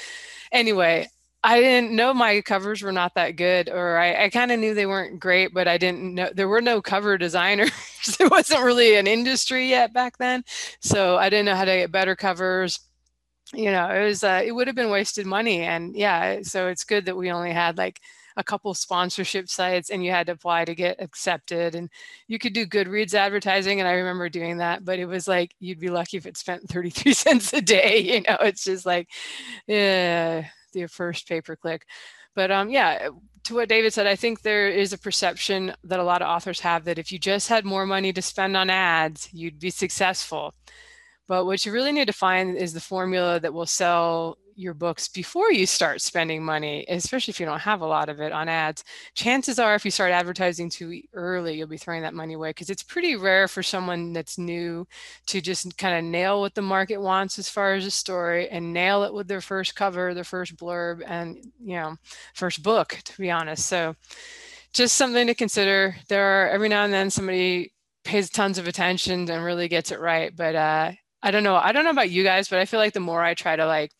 anyway, I didn't know my covers were not that good, or I kind of knew they weren't great, but I didn't know there were no cover designers. There wasn't really an industry yet back then. So I didn't know how to get better covers. It would have been wasted money. And yeah, so it's good that we only had like, a couple sponsorship sites and you had to apply to get accepted, and you could do Goodreads advertising. And I remember doing that, but it was like, you'd be lucky if it spent 33 cents a day, you know, it's just like, yeah, your first pay-per-click. But yeah, to what David said, I think there is a perception that a lot of authors have that if you just had more money to spend on ads, you'd be successful. But what you really need to find is the formula that will sell your books before you start spending money, especially if you don't have a lot of it on ads. Chances are if you start advertising too early, you'll be throwing that money away, because it's pretty rare for someone that's new to just kind of nail what the market wants as far as a story and nail it with their first cover, their first blurb, and, you know, first book, to be honest. So just something to consider. There are every now and then somebody pays tons of attention and really gets it right. But I don't know about you guys, but I feel like the more I try to like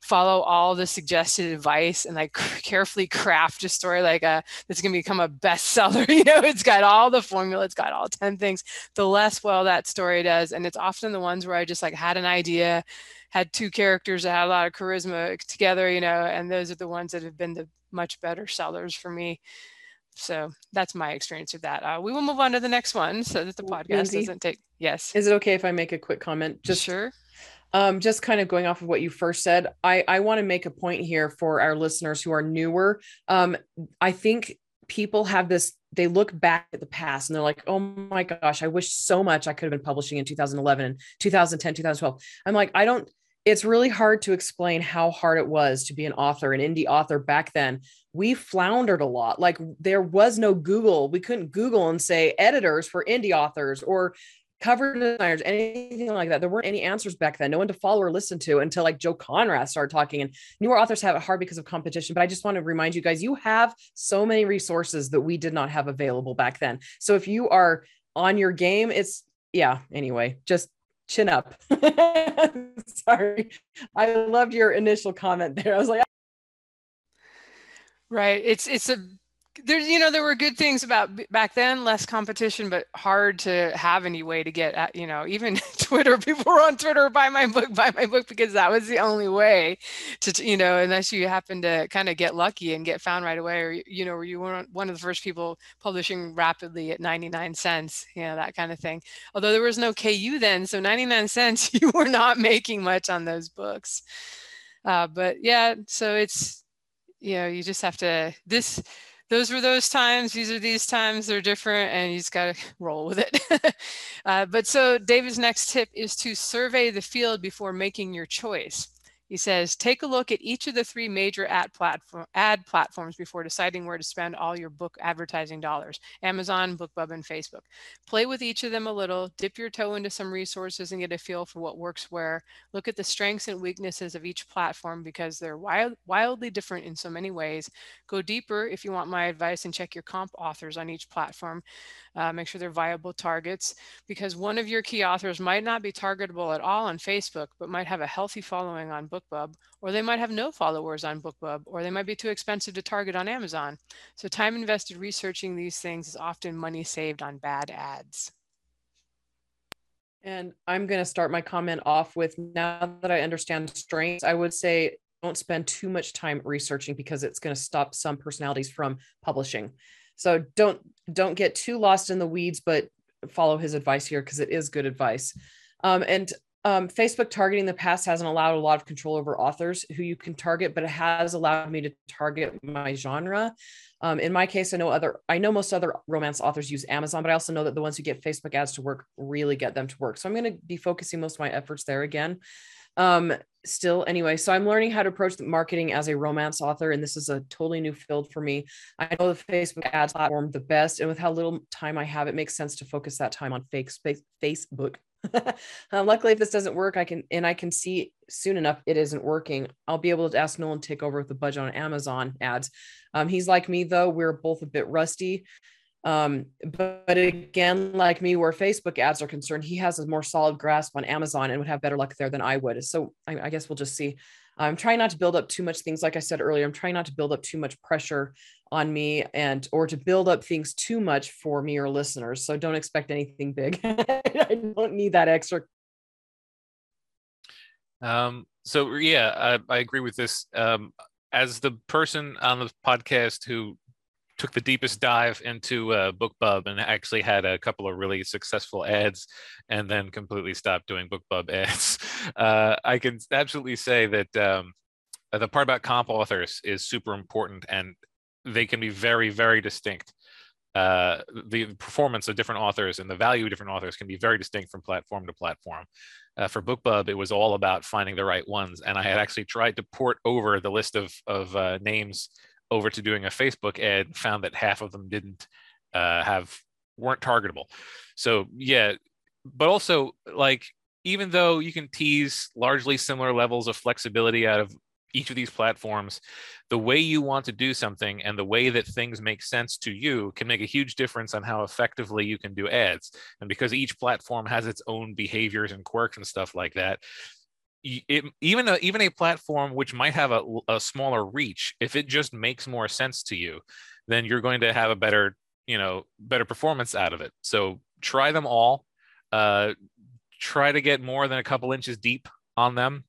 follow all the suggested advice and like carefully craft a story like that's going to become a bestseller, you know, it's got all the formula, it's got all 10 things, the less well that story does. And it's often the ones where I just like had an idea, had two characters that had a lot of charisma together, you know, and those are the ones that have been the much better sellers for me. So that's my experience with that. We will move on to the next one so that the podcast Lindsay, doesn't take, yes. Is it okay if I make a quick comment? Just sure. Just kind of going off of what you first said, I want to make a point here for our listeners who are newer. I think people have this, they look back at the past and they're like, oh my gosh, I wish so much I could have been publishing in 2011, 2010, 2012. I'm like, it's really hard to explain how hard it was to be an author, an indie author back then. We floundered a lot. Like there was no Google. We couldn't Google and say editors for indie authors or cover designers, anything like that. There weren't any answers back then. No one to follow or listen to until like Joe Conrad started talking, and newer authors have it hard because of competition. But I just want to remind you guys, you have so many resources that we did not have available back then. So if you are on your game, it's yeah. Anyway, just chin up. Sorry. I loved your initial comment there. I was like, right. It's there's, you know, there were good things about back then, less competition, but hard to have any way to get at, you know, even Twitter, people were on Twitter, buy my book, because that was the only way to, you know, unless you happen to kind of get lucky and get found right away, or, you know, where you weren't one of the first people publishing rapidly at 99 cents, you know, that kind of thing. Although there was no KU then, so 99 cents, you were not making much on those books. But yeah, so it's, you know, you just have to, those were those times, these are these times, they're different, and you just gotta roll with it. But so David's next tip is to survey the field before making your choice. He says, take a look at each of the three major ad platforms before deciding where to spend all your book advertising dollars, Amazon, BookBub, and Facebook. Play with each of them a little, dip your toe into some resources and get a feel for what works where. Look at the strengths and weaknesses of each platform because they're wildly different in so many ways. Go deeper if you want my advice and check your comp authors on each platform. Make sure they're viable targets, because one of your key authors might not be targetable at all on Facebook, but might have a healthy following on BookBub, or they might have no followers on BookBub, or they might be too expensive to target on Amazon. So time invested researching these things is often money saved on bad ads. And I'm going to start my comment off with, now that I understand strengths, I would say don't spend too much time researching because it's going to stop some personalities from publishing. So don't get too lost in the weeds, but follow his advice here because it is good advice. Facebook targeting in the past hasn't allowed a lot of control over authors who you can target, but it has allowed me to target my genre. In my case, I know most other romance authors use Amazon, but I also know that the ones who get Facebook ads to work really get them to work. So I'm going to be focusing most of my efforts there again. So I'm learning how to approach the marketing as a romance author, and this is a totally new field for me. I know the Facebook ads platform the best, and with how little time I have, it makes sense to focus that time on Facebook. Luckily, if this doesn't work, I can see soon enough it isn't working. I'll be able to ask Nolan to take over with the budget on Amazon ads. He's like me though; we're both a bit rusty. But again, like me, where Facebook ads are concerned, he has a more solid grasp on Amazon and would have better luck there than I would. So I guess we'll just see. I'm trying not to build up too much things. Like I said earlier, I'm trying not to build up too much pressure on me or to build up things too much for me or listeners. So don't expect anything big. I don't need that extra. So yeah, I agree with this. as the person on the podcast who took the deepest dive into BookBub and actually had a couple of really successful ads and then completely stopped doing BookBub ads, I can absolutely say that the part about comp authors is super important, and they can be very, very distinct. The performance of different authors and the value of different authors can be very distinct from platform to platform. For BookBub, it was all about finding the right ones. And I had actually tried to port over the list of names over to doing a Facebook ad, found that half of them weren't targetable. So yeah, but also, like, even though you can tease largely similar levels of flexibility out of each of these platforms, the way you want to do something and the way that things make sense to you can make a huge difference on how effectively you can do ads. And because each platform has its own behaviors and quirks and stuff like that, even a platform which might have a smaller reach, if it just makes more sense to you, then you're going to have a better performance out of it. So try them all. Try to get more than a couple inches deep on them,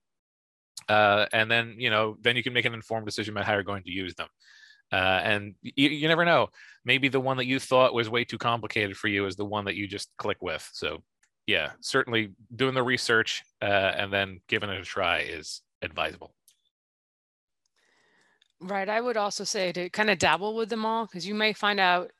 and then you can make an informed decision about how you're going to use them. And you never know, maybe the one that you thought was way too complicated for you is the one that you just click with. So yeah, certainly doing the research and then giving it a try is advisable. Right. I would also say to kind of dabble with them all, because you may find out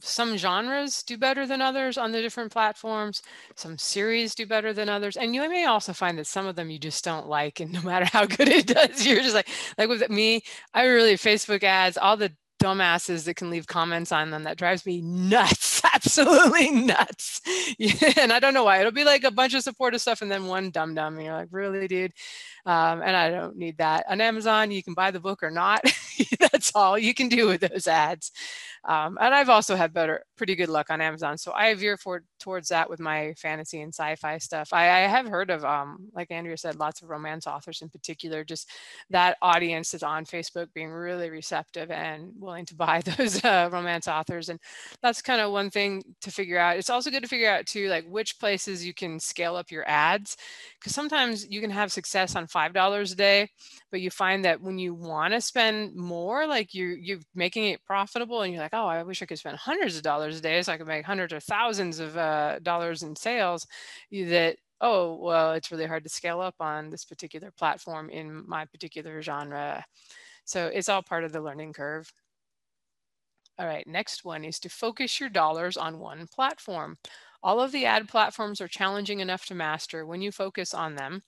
some genres do better than others on the different platforms. Some series do better than others. And you may also find that some of them you just don't like, and no matter how good it does, you're just like with me, I really, Facebook ads, all the dumbasses that can leave comments on them, that drives me nuts, absolutely nuts. Yeah, and I don't know why. It'll be like a bunch of supportive stuff and then one dumb dumb, and you're like, really, dude? And I don't need that. On Amazon, you can buy the book or not. That's all you can do with those ads. And I've also had pretty good luck on Amazon, so I veer towards that with my fantasy and sci-fi stuff. I have heard of, like Andrea said, lots of romance authors in particular, just that audience is on Facebook being really receptive and willing to buy those romance authors. And that's kind of one thing to figure out. It's also good to figure out too, like, which places you can scale up your ads, because sometimes you can have success on $5 a day, but you find that when you want to spend more, like you're making it profitable, and you're like, oh, I wish I could spend hundreds of dollars a day so I could make hundreds or thousands of dollars in sales, that, oh, well, it's really hard to scale up on this particular platform in my particular genre. So it's all part of the learning curve. All right, next one is to focus your dollars on one platform. All of the ad platforms are challenging enough to master. When you focus on them,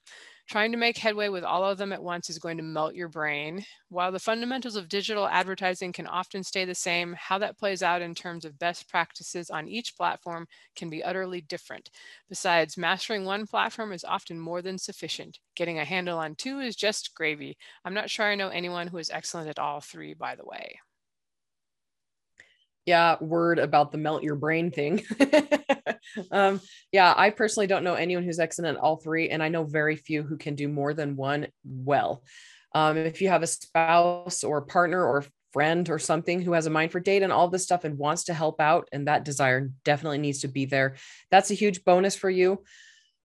trying to make headway with all of them at once is going to melt your brain. While the fundamentals of digital advertising can often stay the same, how that plays out in terms of best practices on each platform can be utterly different. Besides, mastering one platform is often more than sufficient. Getting a handle on two is just gravy. I'm not sure I know anyone who is excellent at all three, by the way. Yeah, word about the melt your brain thing. Yeah, I personally don't know anyone who's excellent at all three, and I know very few who can do more than one well. If you have a spouse or partner or friend or something who has a mind for data and all this stuff and wants to help out, and that desire definitely needs to be there, that's a huge bonus for you.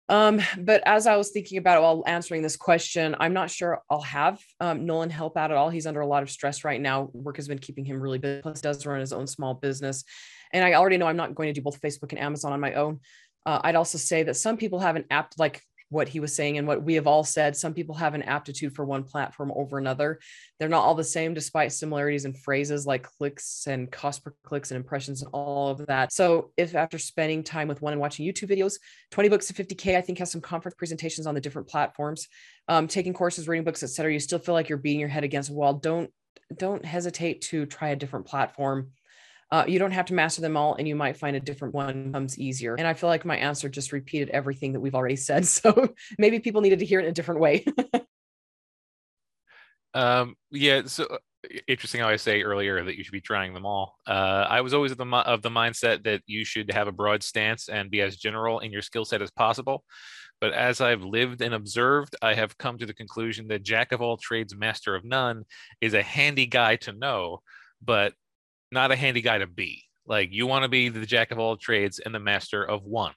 But as I was thinking about it while answering this question, I'm not sure I'll have Nolan help out at all. He's under a lot of stress right now. Work has been keeping him really busy. Plus, he does run his own small business. And I already know I'm not going to do both Facebook and Amazon on my own. I'd also say that some people have an apt, like what he was saying and what we have all said, some people have an aptitude for one platform over another. They're not all the same, despite similarities in phrases like clicks and cost per clicks and impressions and all of that. So if after spending time with one and watching YouTube videos, 20 books to 50K, I think has some conference presentations on the different platforms, taking courses, reading books, etc., you still feel like you're beating your head against a wall, don't hesitate to try a different platform. You don't have to master them all, and you might find a different one comes easier. And I feel like my answer just repeated everything that we've already said. So maybe people needed to hear it in a different way. Yeah. So interesting how I say earlier that you should be trying them all. I was always of the mindset that you should have a broad stance and be as general in your skill set as possible. But as I've lived and observed, I have come to the conclusion that jack of all trades, master of none is a handy guy to know, but not a handy guy to be. Like, you want to be the jack of all trades and the master of one.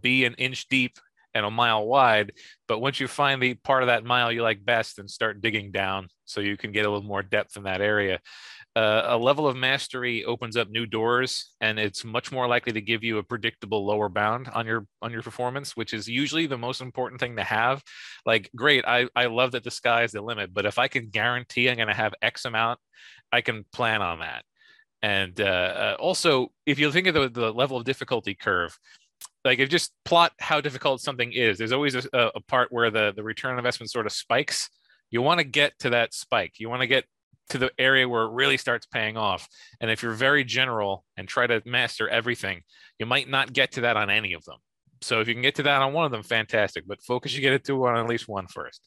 Be an inch deep and a mile wide. But once you find the part of that mile you like best and start digging down so you can get a little more depth in that area. A level of mastery opens up new doors, and it's much more likely to give you a predictable lower bound on your performance, which is usually the most important thing to have. Like, great, I love that the sky is the limit, but if I can guarantee I'm going to have X amount, I can plan on that. And also, if you think of the level of difficulty curve, like if just plot how difficult something is, there's always a part where the return on investment sort of spikes. You want to get to that spike. You want to get to the area where it really starts paying off. And if you're very general and try to master everything, you might not get to that on any of them. So if you can get to that on one of them, fantastic, but focus you get it to on at least one first.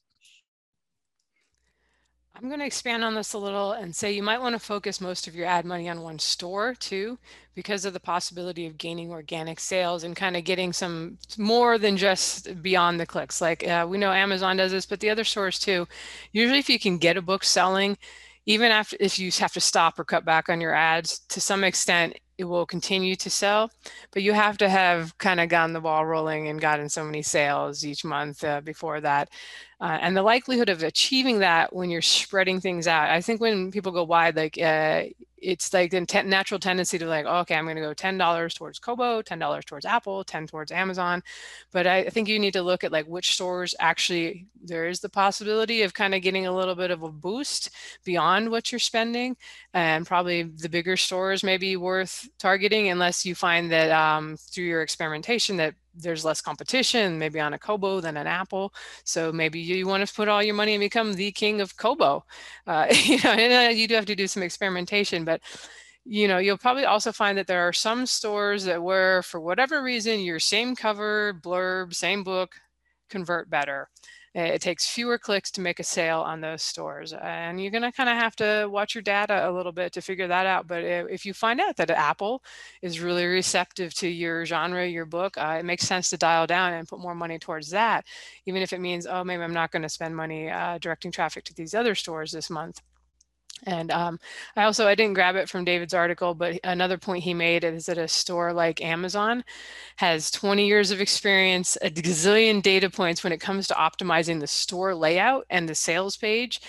I'm going to expand on this a little and say you might want to focus most of your ad money on one store too, because of the possibility of gaining organic sales and kind of getting some more than just beyond the clicks. Like we know Amazon does this, but the other stores too. Usually if you can get a book selling, even after, if you have to stop or cut back on your ads, to some extent, it will continue to sell, but you have to have kind of gotten the ball rolling and gotten so many sales each month before that. And the likelihood of achieving that when you're spreading things out, I think when people go wide, like it's like the natural tendency to like, oh, okay, I'm going to go $10 towards Kobo, $10 towards Apple, $10 towards Amazon. But I think you need to look at like which stores actually there is the possibility of kind of getting a little bit of a boost beyond what you're spending. And probably the bigger stores may be worth targeting unless you find that through your experimentation that there's less competition, maybe on a Kobo than an Apple. So maybe you want to put all your money and become the king of Kobo. And you do have to do some experimentation, but you know, you'll probably also find that there are some stores that where for whatever reason, your same cover, blurb, same book convert better. It takes fewer clicks to make a sale on those stores. And you're going to kind of have to watch your data a little bit to figure that out. But if you find out that Apple is really receptive to your genre, your book, it makes sense to dial down and put more money towards that, even if it means, oh, maybe I'm not going to spend money directing traffic to these other stores this month. And I didn't grab it from David's article, but another point he made is that a store like Amazon has 20 years of experience, a gazillion data points when it comes to optimizing the store layout and the sales page.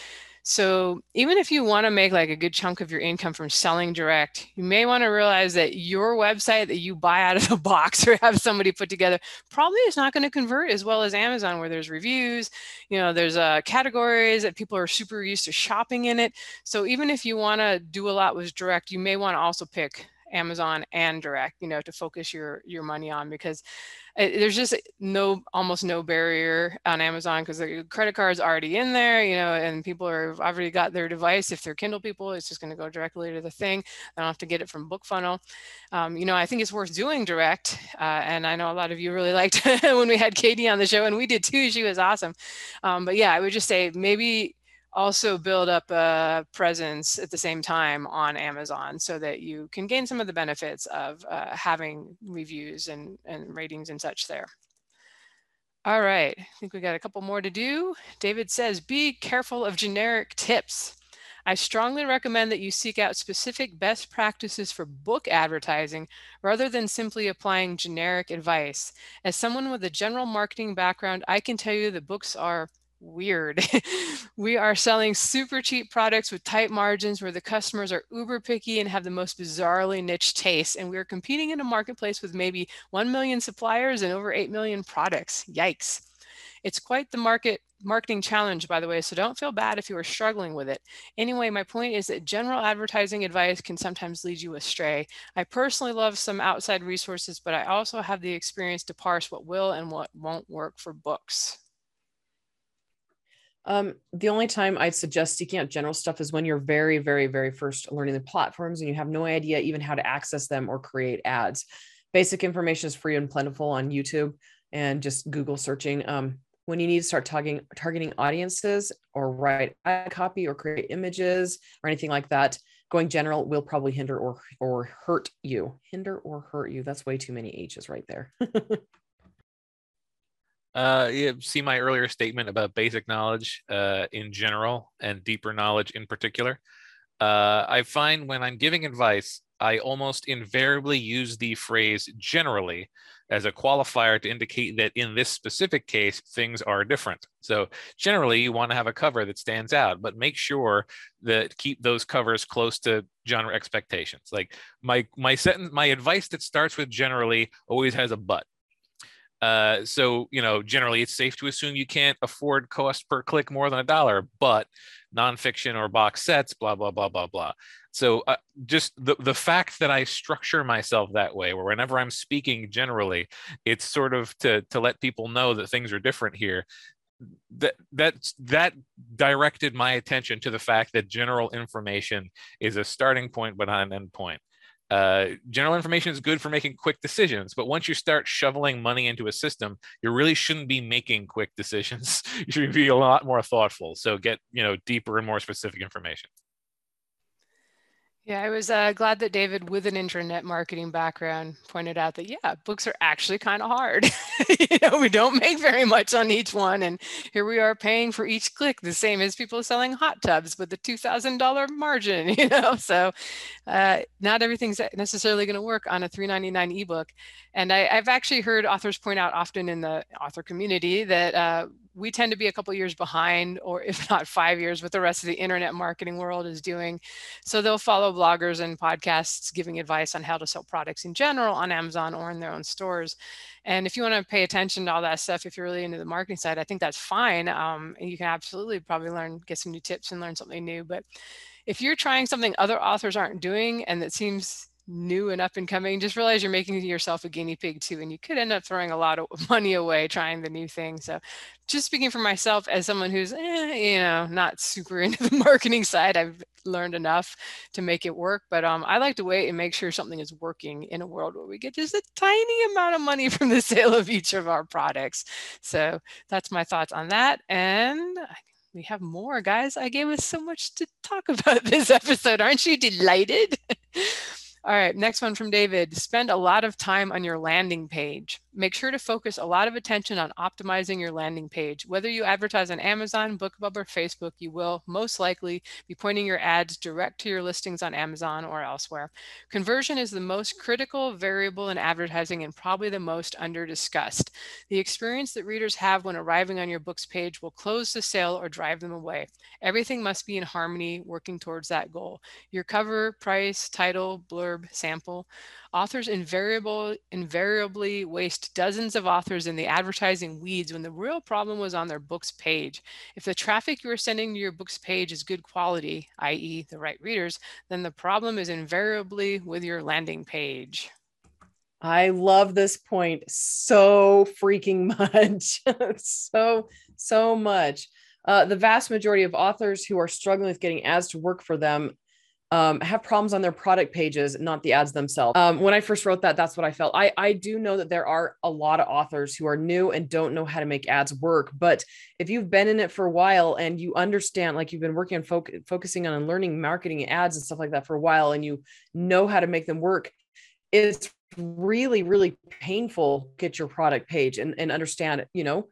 So even if you want to make like a good chunk of your income from selling direct, you may want to realize that your website that you buy out of the box or have somebody put together probably is not going to convert as well as Amazon, where there's reviews, you know, there's categories that people are super used to shopping in it. So even if you want to do a lot with direct, you may want to also pick Amazon and direct, you know, to focus your money on, because there's just almost no barrier on Amazon because the credit card's already in there, you know, and people have already got their device. If they're Kindle people, it's just going to go directly to the thing. I don't have to get it from BookFunnel. You know, I think it's worth doing direct. And I know a lot of you really liked when we had Katie on the show, and we did too. She was awesome. But yeah, I would just say maybe also build up a presence at the same time on Amazon so that you can gain some of the benefits of having reviews and ratings and such there. All right, I think we got a couple more to do. David says, be careful of generic tips. I strongly recommend that you seek out specific best practices for book advertising rather than simply applying generic advice. As someone with a general marketing background, I can tell you that books are weird. We are selling super cheap products with tight margins where the customers are uber picky and have the most bizarrely niche tastes. And we're competing in a marketplace with maybe 1 million suppliers and over 8 million products. Yikes. It's quite the marketing challenge, by the way, so don't feel bad if you are struggling with it. Anyway, my point is that general advertising advice can sometimes lead you astray. I personally love some outside resources, but I also have the experience to parse what will and what won't work for books. The only time I'd suggest seeking out general stuff is when you're very, very, very first learning the platforms and you have no idea even how to access them or create ads. Basic information is free and plentiful on YouTube and just Google searching. When you need to start targeting audiences or write ad copy or create images or anything like that, going general will probably hinder or hurt you. Hinder or hurt you. That's way too many H's right there. See my earlier statement about basic knowledge in general and deeper knowledge in particular. I find when I'm giving advice, I almost invariably use the phrase generally as a qualifier to indicate that in this specific case, things are different. So generally you want to have a cover that stands out, but make sure that keep those covers close to genre expectations. Like my sentence, my advice that starts with generally always has a but. So, you know, generally it's safe to assume you can't afford cost per click more than $1, but nonfiction or box sets, blah, blah, blah, blah, blah. So just the fact that I structure myself that way, where whenever I'm speaking generally, it's sort of to let people know that things are different here. That directed my attention to the fact that general information is a starting point, but not an end point. General information is good for making quick decisions, but once you start shoveling money into a system, you really shouldn't be making quick decisions. You should be a lot more thoughtful. So get, you know, deeper and more specific information. Yeah, I was glad that David, with an internet marketing background, pointed out that, yeah, books are actually kind of hard. You know, we don't make very much on each one. And here we are paying for each click, the same as people selling hot tubs with the $2,000 margin, you know. So not everything's necessarily going to work on a $3.99 ebook. And I've actually heard authors point out often in the author community that we tend to be a couple years behind, or if not 5 years, what the rest of the internet marketing world is doing. So they'll follow bloggers and podcasts giving advice on how to sell products in general on Amazon or in their own stores. And if you want to pay attention to all that stuff, if you're really into the marketing side, I think that's fine. And you can absolutely probably get some new tips and learn something new. But if you're trying something other authors aren't doing and that seems new and up and coming, just realize you're making yourself a guinea pig too, and you could end up throwing a lot of money away trying the new thing. So just speaking for myself as someone who's you know, not super into the marketing side, I've learned enough to make it work, but I like to wait and make sure something is working in a world where we get just a tiny amount of money from the sale of each of our products. So that's my thoughts on that, and we have more, guys. I gave us so much to talk about this episode. Aren't you delighted? All right, next one from David. Spend a lot of time on your landing page. Make sure to focus a lot of attention on optimizing your landing page. Whether you advertise on Amazon, BookBub, or Facebook, you will most likely be pointing your ads direct to your listings on Amazon or elsewhere. Conversion is the most critical variable in advertising and probably the most under-discussed. The experience that readers have when arriving on your book's page will close the sale or drive them away. Everything must be in harmony working towards that goal. Your cover, price, title, blurb, sample. Authors invariably waste dozens of authors in the advertising weeds when the real problem was on their book's page. If the traffic you are sending to your book's page is good quality, i.e. the right readers, then the problem is invariably with your landing page. I love this point so freaking much. so much. The vast majority of authors who are struggling with getting ads to work for them have problems on their product pages, not the ads themselves. When I first wrote that, that's what I felt. I do know that there are a lot of authors who are new and don't know how to make ads work. But if you've been in it for a while and you understand, like you've been working on focusing on and learning marketing ads and stuff like that for a while, and you know how to make them work, it's really, really painful to get your product page and understand it, you know?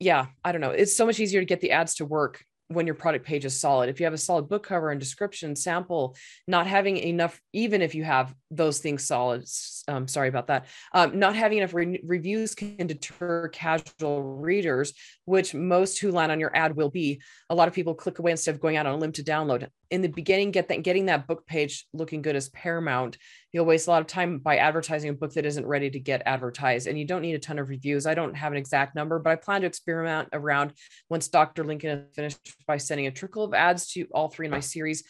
Yeah, I don't know. It's so much easier to get the ads to work when your product page is solid. If you have a solid book cover and description, sample, not having enough, even if you have those things solid, sorry about that, not having enough reviews can deter casual readers, which most who land on your ad will be. A lot of people click away instead of going out on a limb to download. In the beginning, getting that book page looking good is paramount. You'll waste a lot of time by advertising a book that isn't ready to get advertised, and you don't need a ton of reviews. I don't have an exact number, but I plan to experiment around once Dr. Lincoln is finished by sending a trickle of ads to all three in my series.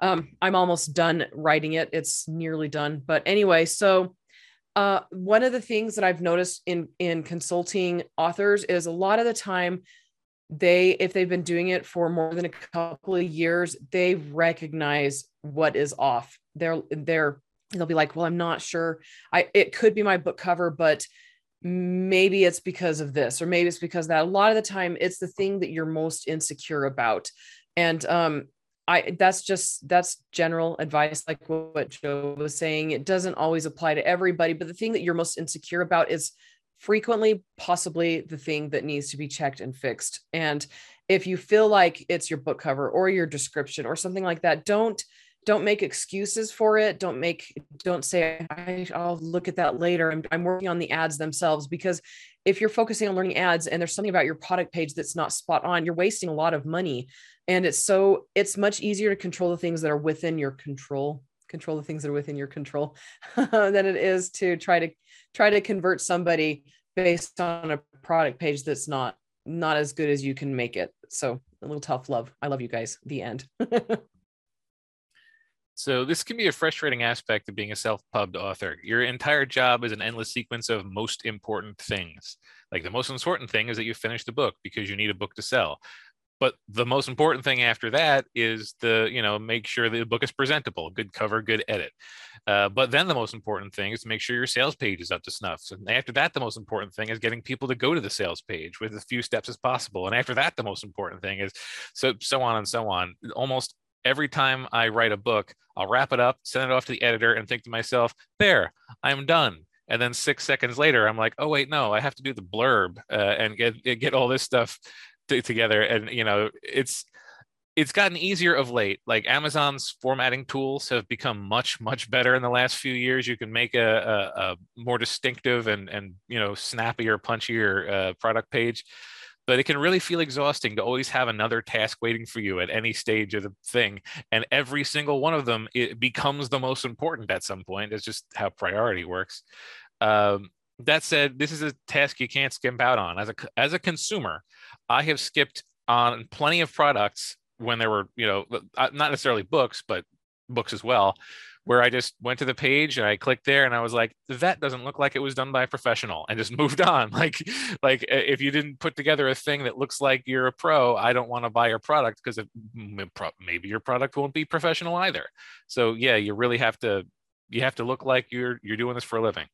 I'm almost done writing it. It's nearly done. But anyway, so one of the things that I've noticed in consulting authors is a lot of the time, if they've been doing it for more than a couple of years, they recognize what is off. They'll be like, well, I'm not sure. It could be my book cover, but maybe it's because of this, or maybe it's because of that. A lot of the time it's the thing that you're most insecure about. And, that's general advice. Like what Joe was saying, it doesn't always apply to everybody, but the thing that you're most insecure about is frequently possibly the thing that needs to be checked and fixed. And if you feel like it's your book cover or your description or something like that, don't Don't make excuses for it. Don't say, I'll look at that later. I'm working on the ads themselves, because if you're focusing on learning ads and there's something about your product page that's not spot on, you're wasting a lot of money. And it's much easier to control the things that are within your control, than it is to try to convert somebody based on a product page that's not as good as you can make it. So a little tough love. I love you guys. The end. So this can be a frustrating aspect of being a self-pubbed author. Your entire job is an endless sequence of most important things. Like, the most important thing is that you finish the book because you need a book to sell. But the most important thing after that is make sure the book is presentable, good cover, good edit. But then the most important thing is to make sure your sales page is up to snuff. So after that, the most important thing is getting people to go to the sales page with as few steps as possible. And after that, the most important thing is so on and so on. Almost every time I write a book, I'll wrap it up, send it off to the editor, and think to myself, there, I'm done. And then 6 seconds later, I'm like, oh, wait, no, I have to do the blurb and get all this stuff together. And, it's gotten easier of late. Like, Amazon's formatting tools have become much, much better in the last few years. You can make a more distinctive and snappier, punchier product page. But it can really feel exhausting to always have another task waiting for you at any stage of the thing. And every single one of them, it becomes the most important at some point. It's just how priority works. That said, this is a task you can't skimp out on. As a consumer, I have skipped on plenty of products when there were, not necessarily books, but books as well, where I just went to the page and I clicked there and I was like, that doesn't look like it was done by a professional, and just moved on. Like if you didn't put together a thing that looks like you're a pro, I don't want to buy your product, because maybe your product won't be professional either. So yeah, you really have to look like you're doing this for a living.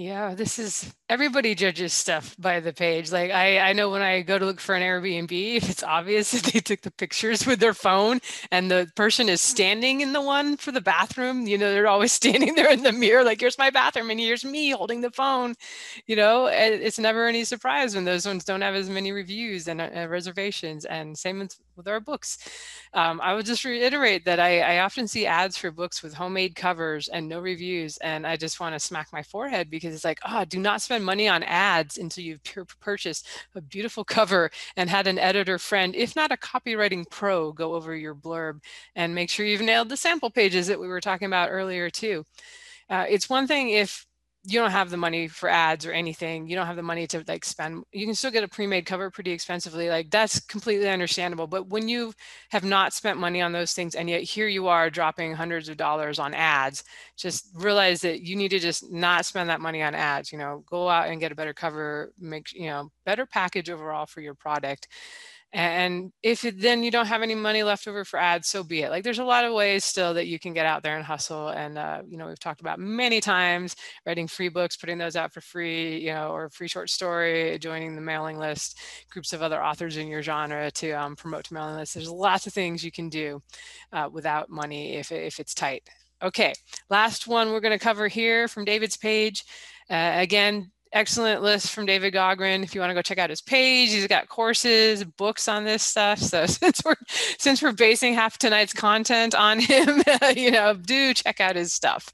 Yeah, this is, everybody judges stuff by the page. Like, I know when I go to look for an Airbnb, if it's obvious that they took the pictures with their phone and the person is standing in the one for the bathroom, they're always standing there in the mirror, like, here's my bathroom and here's me holding the phone. It's never any surprise when those ones don't have as many reviews and reservations, and same with our books. I would just reiterate that I often see ads for books with homemade covers and no reviews. And I just want to smack my forehead, because it's like, do not spend money on ads until you've purchased a beautiful cover and had an editor friend, if not a copywriting pro, go over your blurb and make sure you've nailed the sample pages that we were talking about earlier too. It's one thing if you don't have the money for ads or anything, you don't have the money to spend, you can still get a pre-made cover pretty expensively. Like, that's completely understandable. But when you have not spent money on those things, and yet here you are dropping hundreds of dollars on ads, just realize that you need to just not spend that money on ads, go out and get a better cover, make, better package overall for your product. And if then you don't have any money left over for ads, so be it. Like, there's a lot of ways still that you can get out there and hustle. And, we've talked about many times, writing free books, putting those out for free, or a free short story, joining the mailing list, groups of other authors in your genre to promote to mailing lists. There's lots of things you can do without money if it's tight. Okay, last one we're going to cover here from David's page. Again, excellent list from David Goggins. If you want to go check out his page, he's got courses, books on this stuff. So since we're basing half tonight's content on him, do check out his stuff.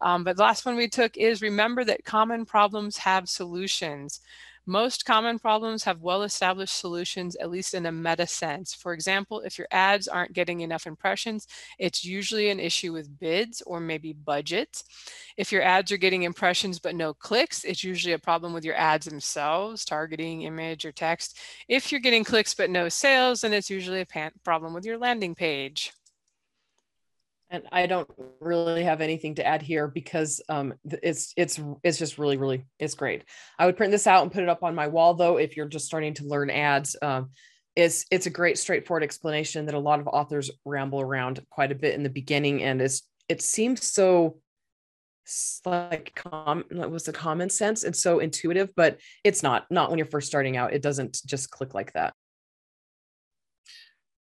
But the last one we took is, remember that common problems have solutions. Most common problems have well-established solutions, at least in a meta sense. For example, if your ads aren't getting enough impressions, it's usually an issue with bids or maybe budgets. If your ads are getting impressions but no clicks, it's usually a problem with your ads themselves, targeting, image, or text. If you're getting clicks but no sales, then it's usually a problem with your landing page. And I don't really have anything to add here, because it's just really, really, it's great. I would print this out and put it up on my wall, though, if you're just starting to learn ads. It's a great, straightforward explanation that a lot of authors ramble around quite a bit in the beginning. And it seems so like common sense and so intuitive, but it's not when you're first starting out. It doesn't just click like that.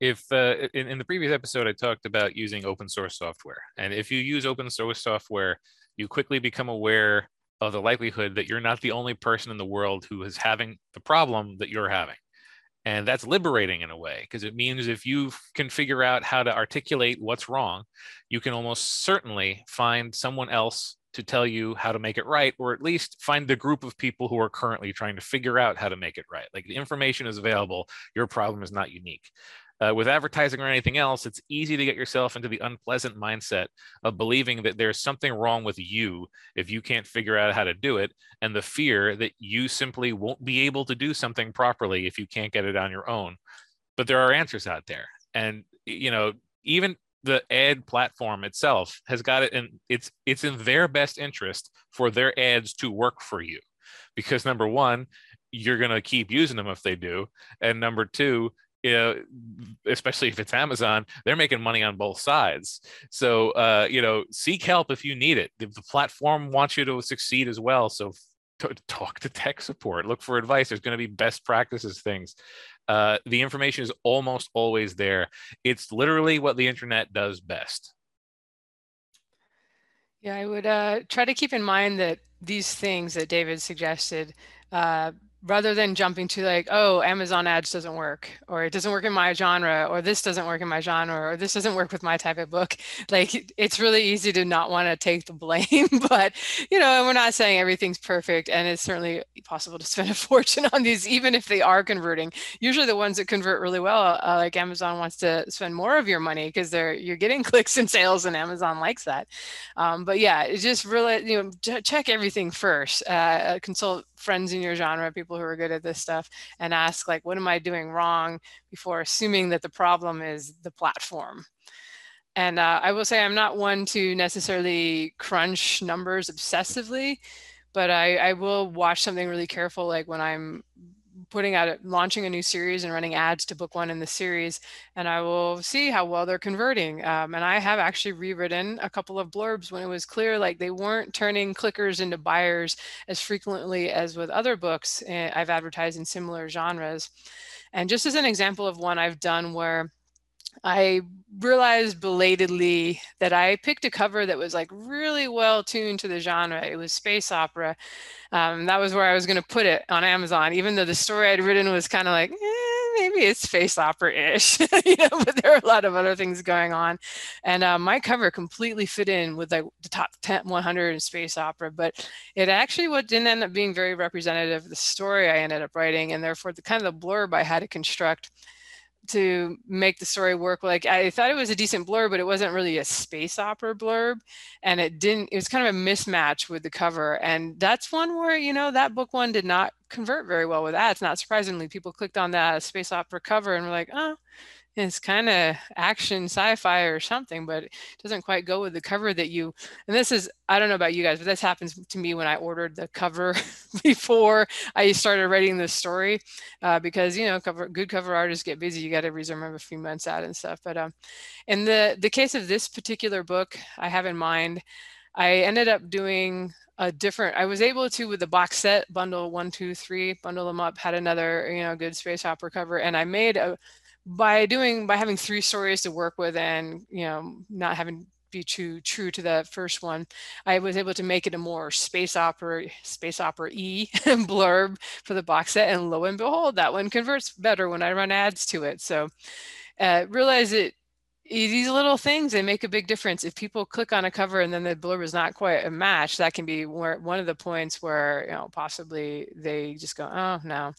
If in the previous episode, I talked about using open source software. And if you use open source software, you quickly become aware of the likelihood that you're not the only person in the world who is having the problem that you're having. And that's liberating in a way, because it means if you can figure out how to articulate what's wrong, you can almost certainly find someone else to tell you how to make it right, or at least find the group of people who are currently trying to figure out how to make it right. Like, the information is available. Your problem is not unique. With advertising or anything else, it's easy to get yourself into the unpleasant mindset of believing that there's something wrong with you if you can't figure out how to do it, and the fear that you simply won't be able to do something properly if you can't get it on your own. But there are answers out there. And, you know, even the ad platform itself has got it, and it's in their best interest for their ads to work for you, because number one, you're going to keep using them if they do. And number two, you know, especially if it's Amazon, they're making money on both sides. So, you know, seek help if you need it. The platform wants you to succeed as well. So talk to tech support, look for advice. There's going to be best practices things. The information is almost always there. It's literally what the internet does best. Yeah, I would try to keep in mind that these things that David suggested, rather than jumping to like, oh, Amazon ads doesn't work, or it doesn't work in my genre, or this doesn't work in my genre, or this doesn't work with my type of book. Like, it's really easy to not want to take the blame, but, you know, we're not saying everything's perfect, and it's certainly possible to spend a fortune on these, even if they are converting. Usually the ones that convert really well, like Amazon wants to spend more of your money because you're getting clicks and sales, and Amazon likes that. But yeah, it's just really, you know, check everything first, consult friends in your genre, people who are good at this stuff, and ask, like, what am I doing wrong, before assuming that the problem is the platform. And I will say I'm not one to necessarily crunch numbers obsessively, but I will watch something really careful. Like when I'm launching a new series and running ads to book one in the series, and I will see how well they're converting. And I have actually rewritten a couple of blurbs when it was clear, like, they weren't turning clickers into buyers as frequently as with other books I've advertised in similar genres. And just as an example of one I've done where I realized belatedly that I picked a cover that was like really well tuned to the genre. It was space opera. That was where I was going to put it on Amazon, even though the story I'd written was kind of like, maybe it's space opera-ish, you know, but there are a lot of other things going on. And my cover completely fit in with like the top 10, 100 in space opera, but it actually didn't end up being very representative of the story I ended up writing, and therefore the kind of the blurb I had to construct to make the story work. Like, I thought it was a decent blurb, but it wasn't really a space opera blurb, and it was kind of a mismatch with the cover. And that's one where, you know, that book one did not convert very well with ads. Not surprisingly, people clicked on that space opera cover and were like, oh, it's kind of action sci-fi or something, but it doesn't quite go with the cover that you, and this is, I don't know about you guys, but this happens to me when I ordered the cover before I started writing this story, because, you know, good cover artists get busy. You got to reserve a few months out and stuff. But in the case of this particular book I have in mind, I ended up doing I was able to, with the box set bundle 1, 2, 3, bundle them up, had another, you know, good space opera cover. And I made by having 3 stories to work with, and, you know, not having to be too true to that first one, I was able to make it a more space opera-y blurb for the box set. And lo and behold, that one converts better when I run ads to it. So realize it, these little things, they make a big difference. If people click on a cover and then the blurb is not quite a match, that can be one of the points where, you know, possibly they just go, oh no.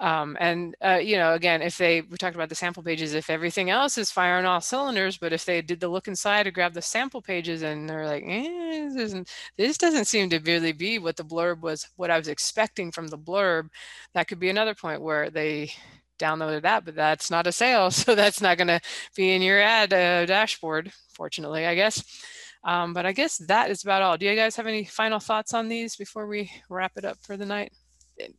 You know, again, we talked about the sample pages, if everything else is firing all cylinders, but if they did the look inside or grab the sample pages and they're like, this doesn't seem to really be what the blurb was, what I was expecting from the blurb, that could be another point where they downloaded that, but that's not a sale. So that's not going to be in your ad dashboard, fortunately, I guess. But I guess that is about all. Do you guys have any final thoughts on these before we wrap it up for the night?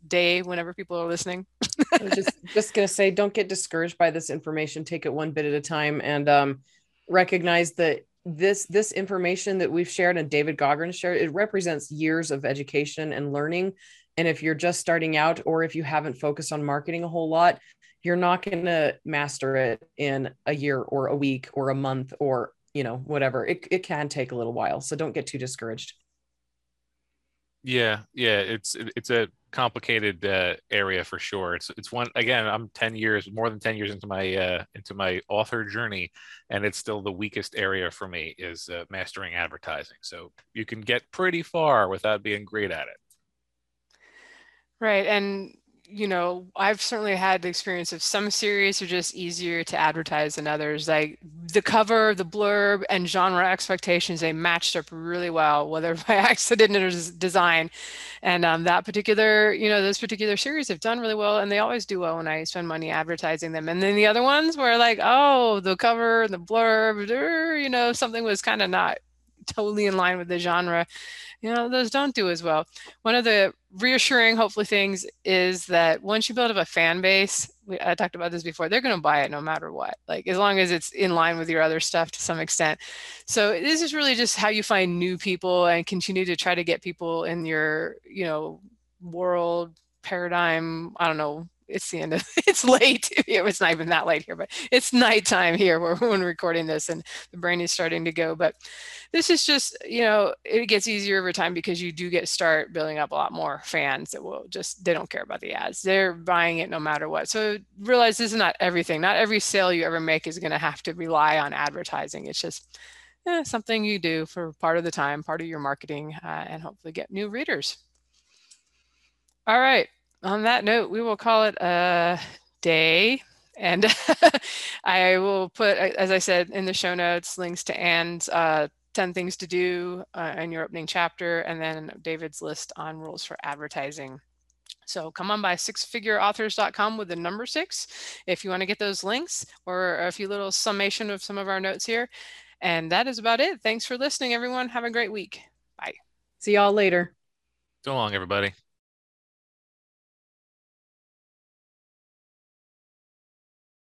Day, whenever people are listening. I was just going to say, don't get discouraged by this information. Take it one bit at a time, and recognize that this information that we've shared and David Goggins shared, it represents years of education and learning. And if you're just starting out, or if you haven't focused on marketing a whole lot, you're not going to master it in a year or a week or a month, or, you know, whatever. It can take a little while. So don't get too discouraged. Yeah, it's a complicated area for sure. It's one, again, I'm 10 years into my author journey, and it's still the weakest area for me is mastering advertising. So you can get pretty far without being great at it. Right. And you know, I've certainly had the experience of some series are just easier to advertise than others. Like the cover, the blurb, and genre expectations, they matched up really well, whether by accident or design. And those particular series have done really well, and they always do well when I spend money advertising them. And then the other ones were like, oh, the cover and the blurb, something was kind of not totally in line with the genre, those don't do as well. One of the reassuring, hopefully, things is that once you build up a fan base, I talked about this before, they're going to buy it no matter what, like as long as it's in line with your other stuff to some extent. So this is really just how you find new people and continue to try to get people in your, world paradigm. I don't know. It's the end of, it's late. It's not even that late here, but it's nighttime here when we're recording this and the brain is starting to go. But this is just, it gets easier over time because you do start building up a lot more fans that they don't care about the ads. They're buying it no matter what. So realize this is not everything. Not every sale you ever make is going to have to rely on advertising. It's just something you do for part of the time, part of your marketing, and hopefully get new readers. All right. On that note, we will call it a day. And I will put, as I said, in the show notes, links to Anne's 10 things to do in your opening chapter, and then David's list on rules for advertising. So come on by sixfigureauthors.com with the number 6 if you want to get those links or a few little summation of some of our notes here. And that is about it. Thanks for listening, everyone. Have a great week. Bye. See y'all later. So long, everybody.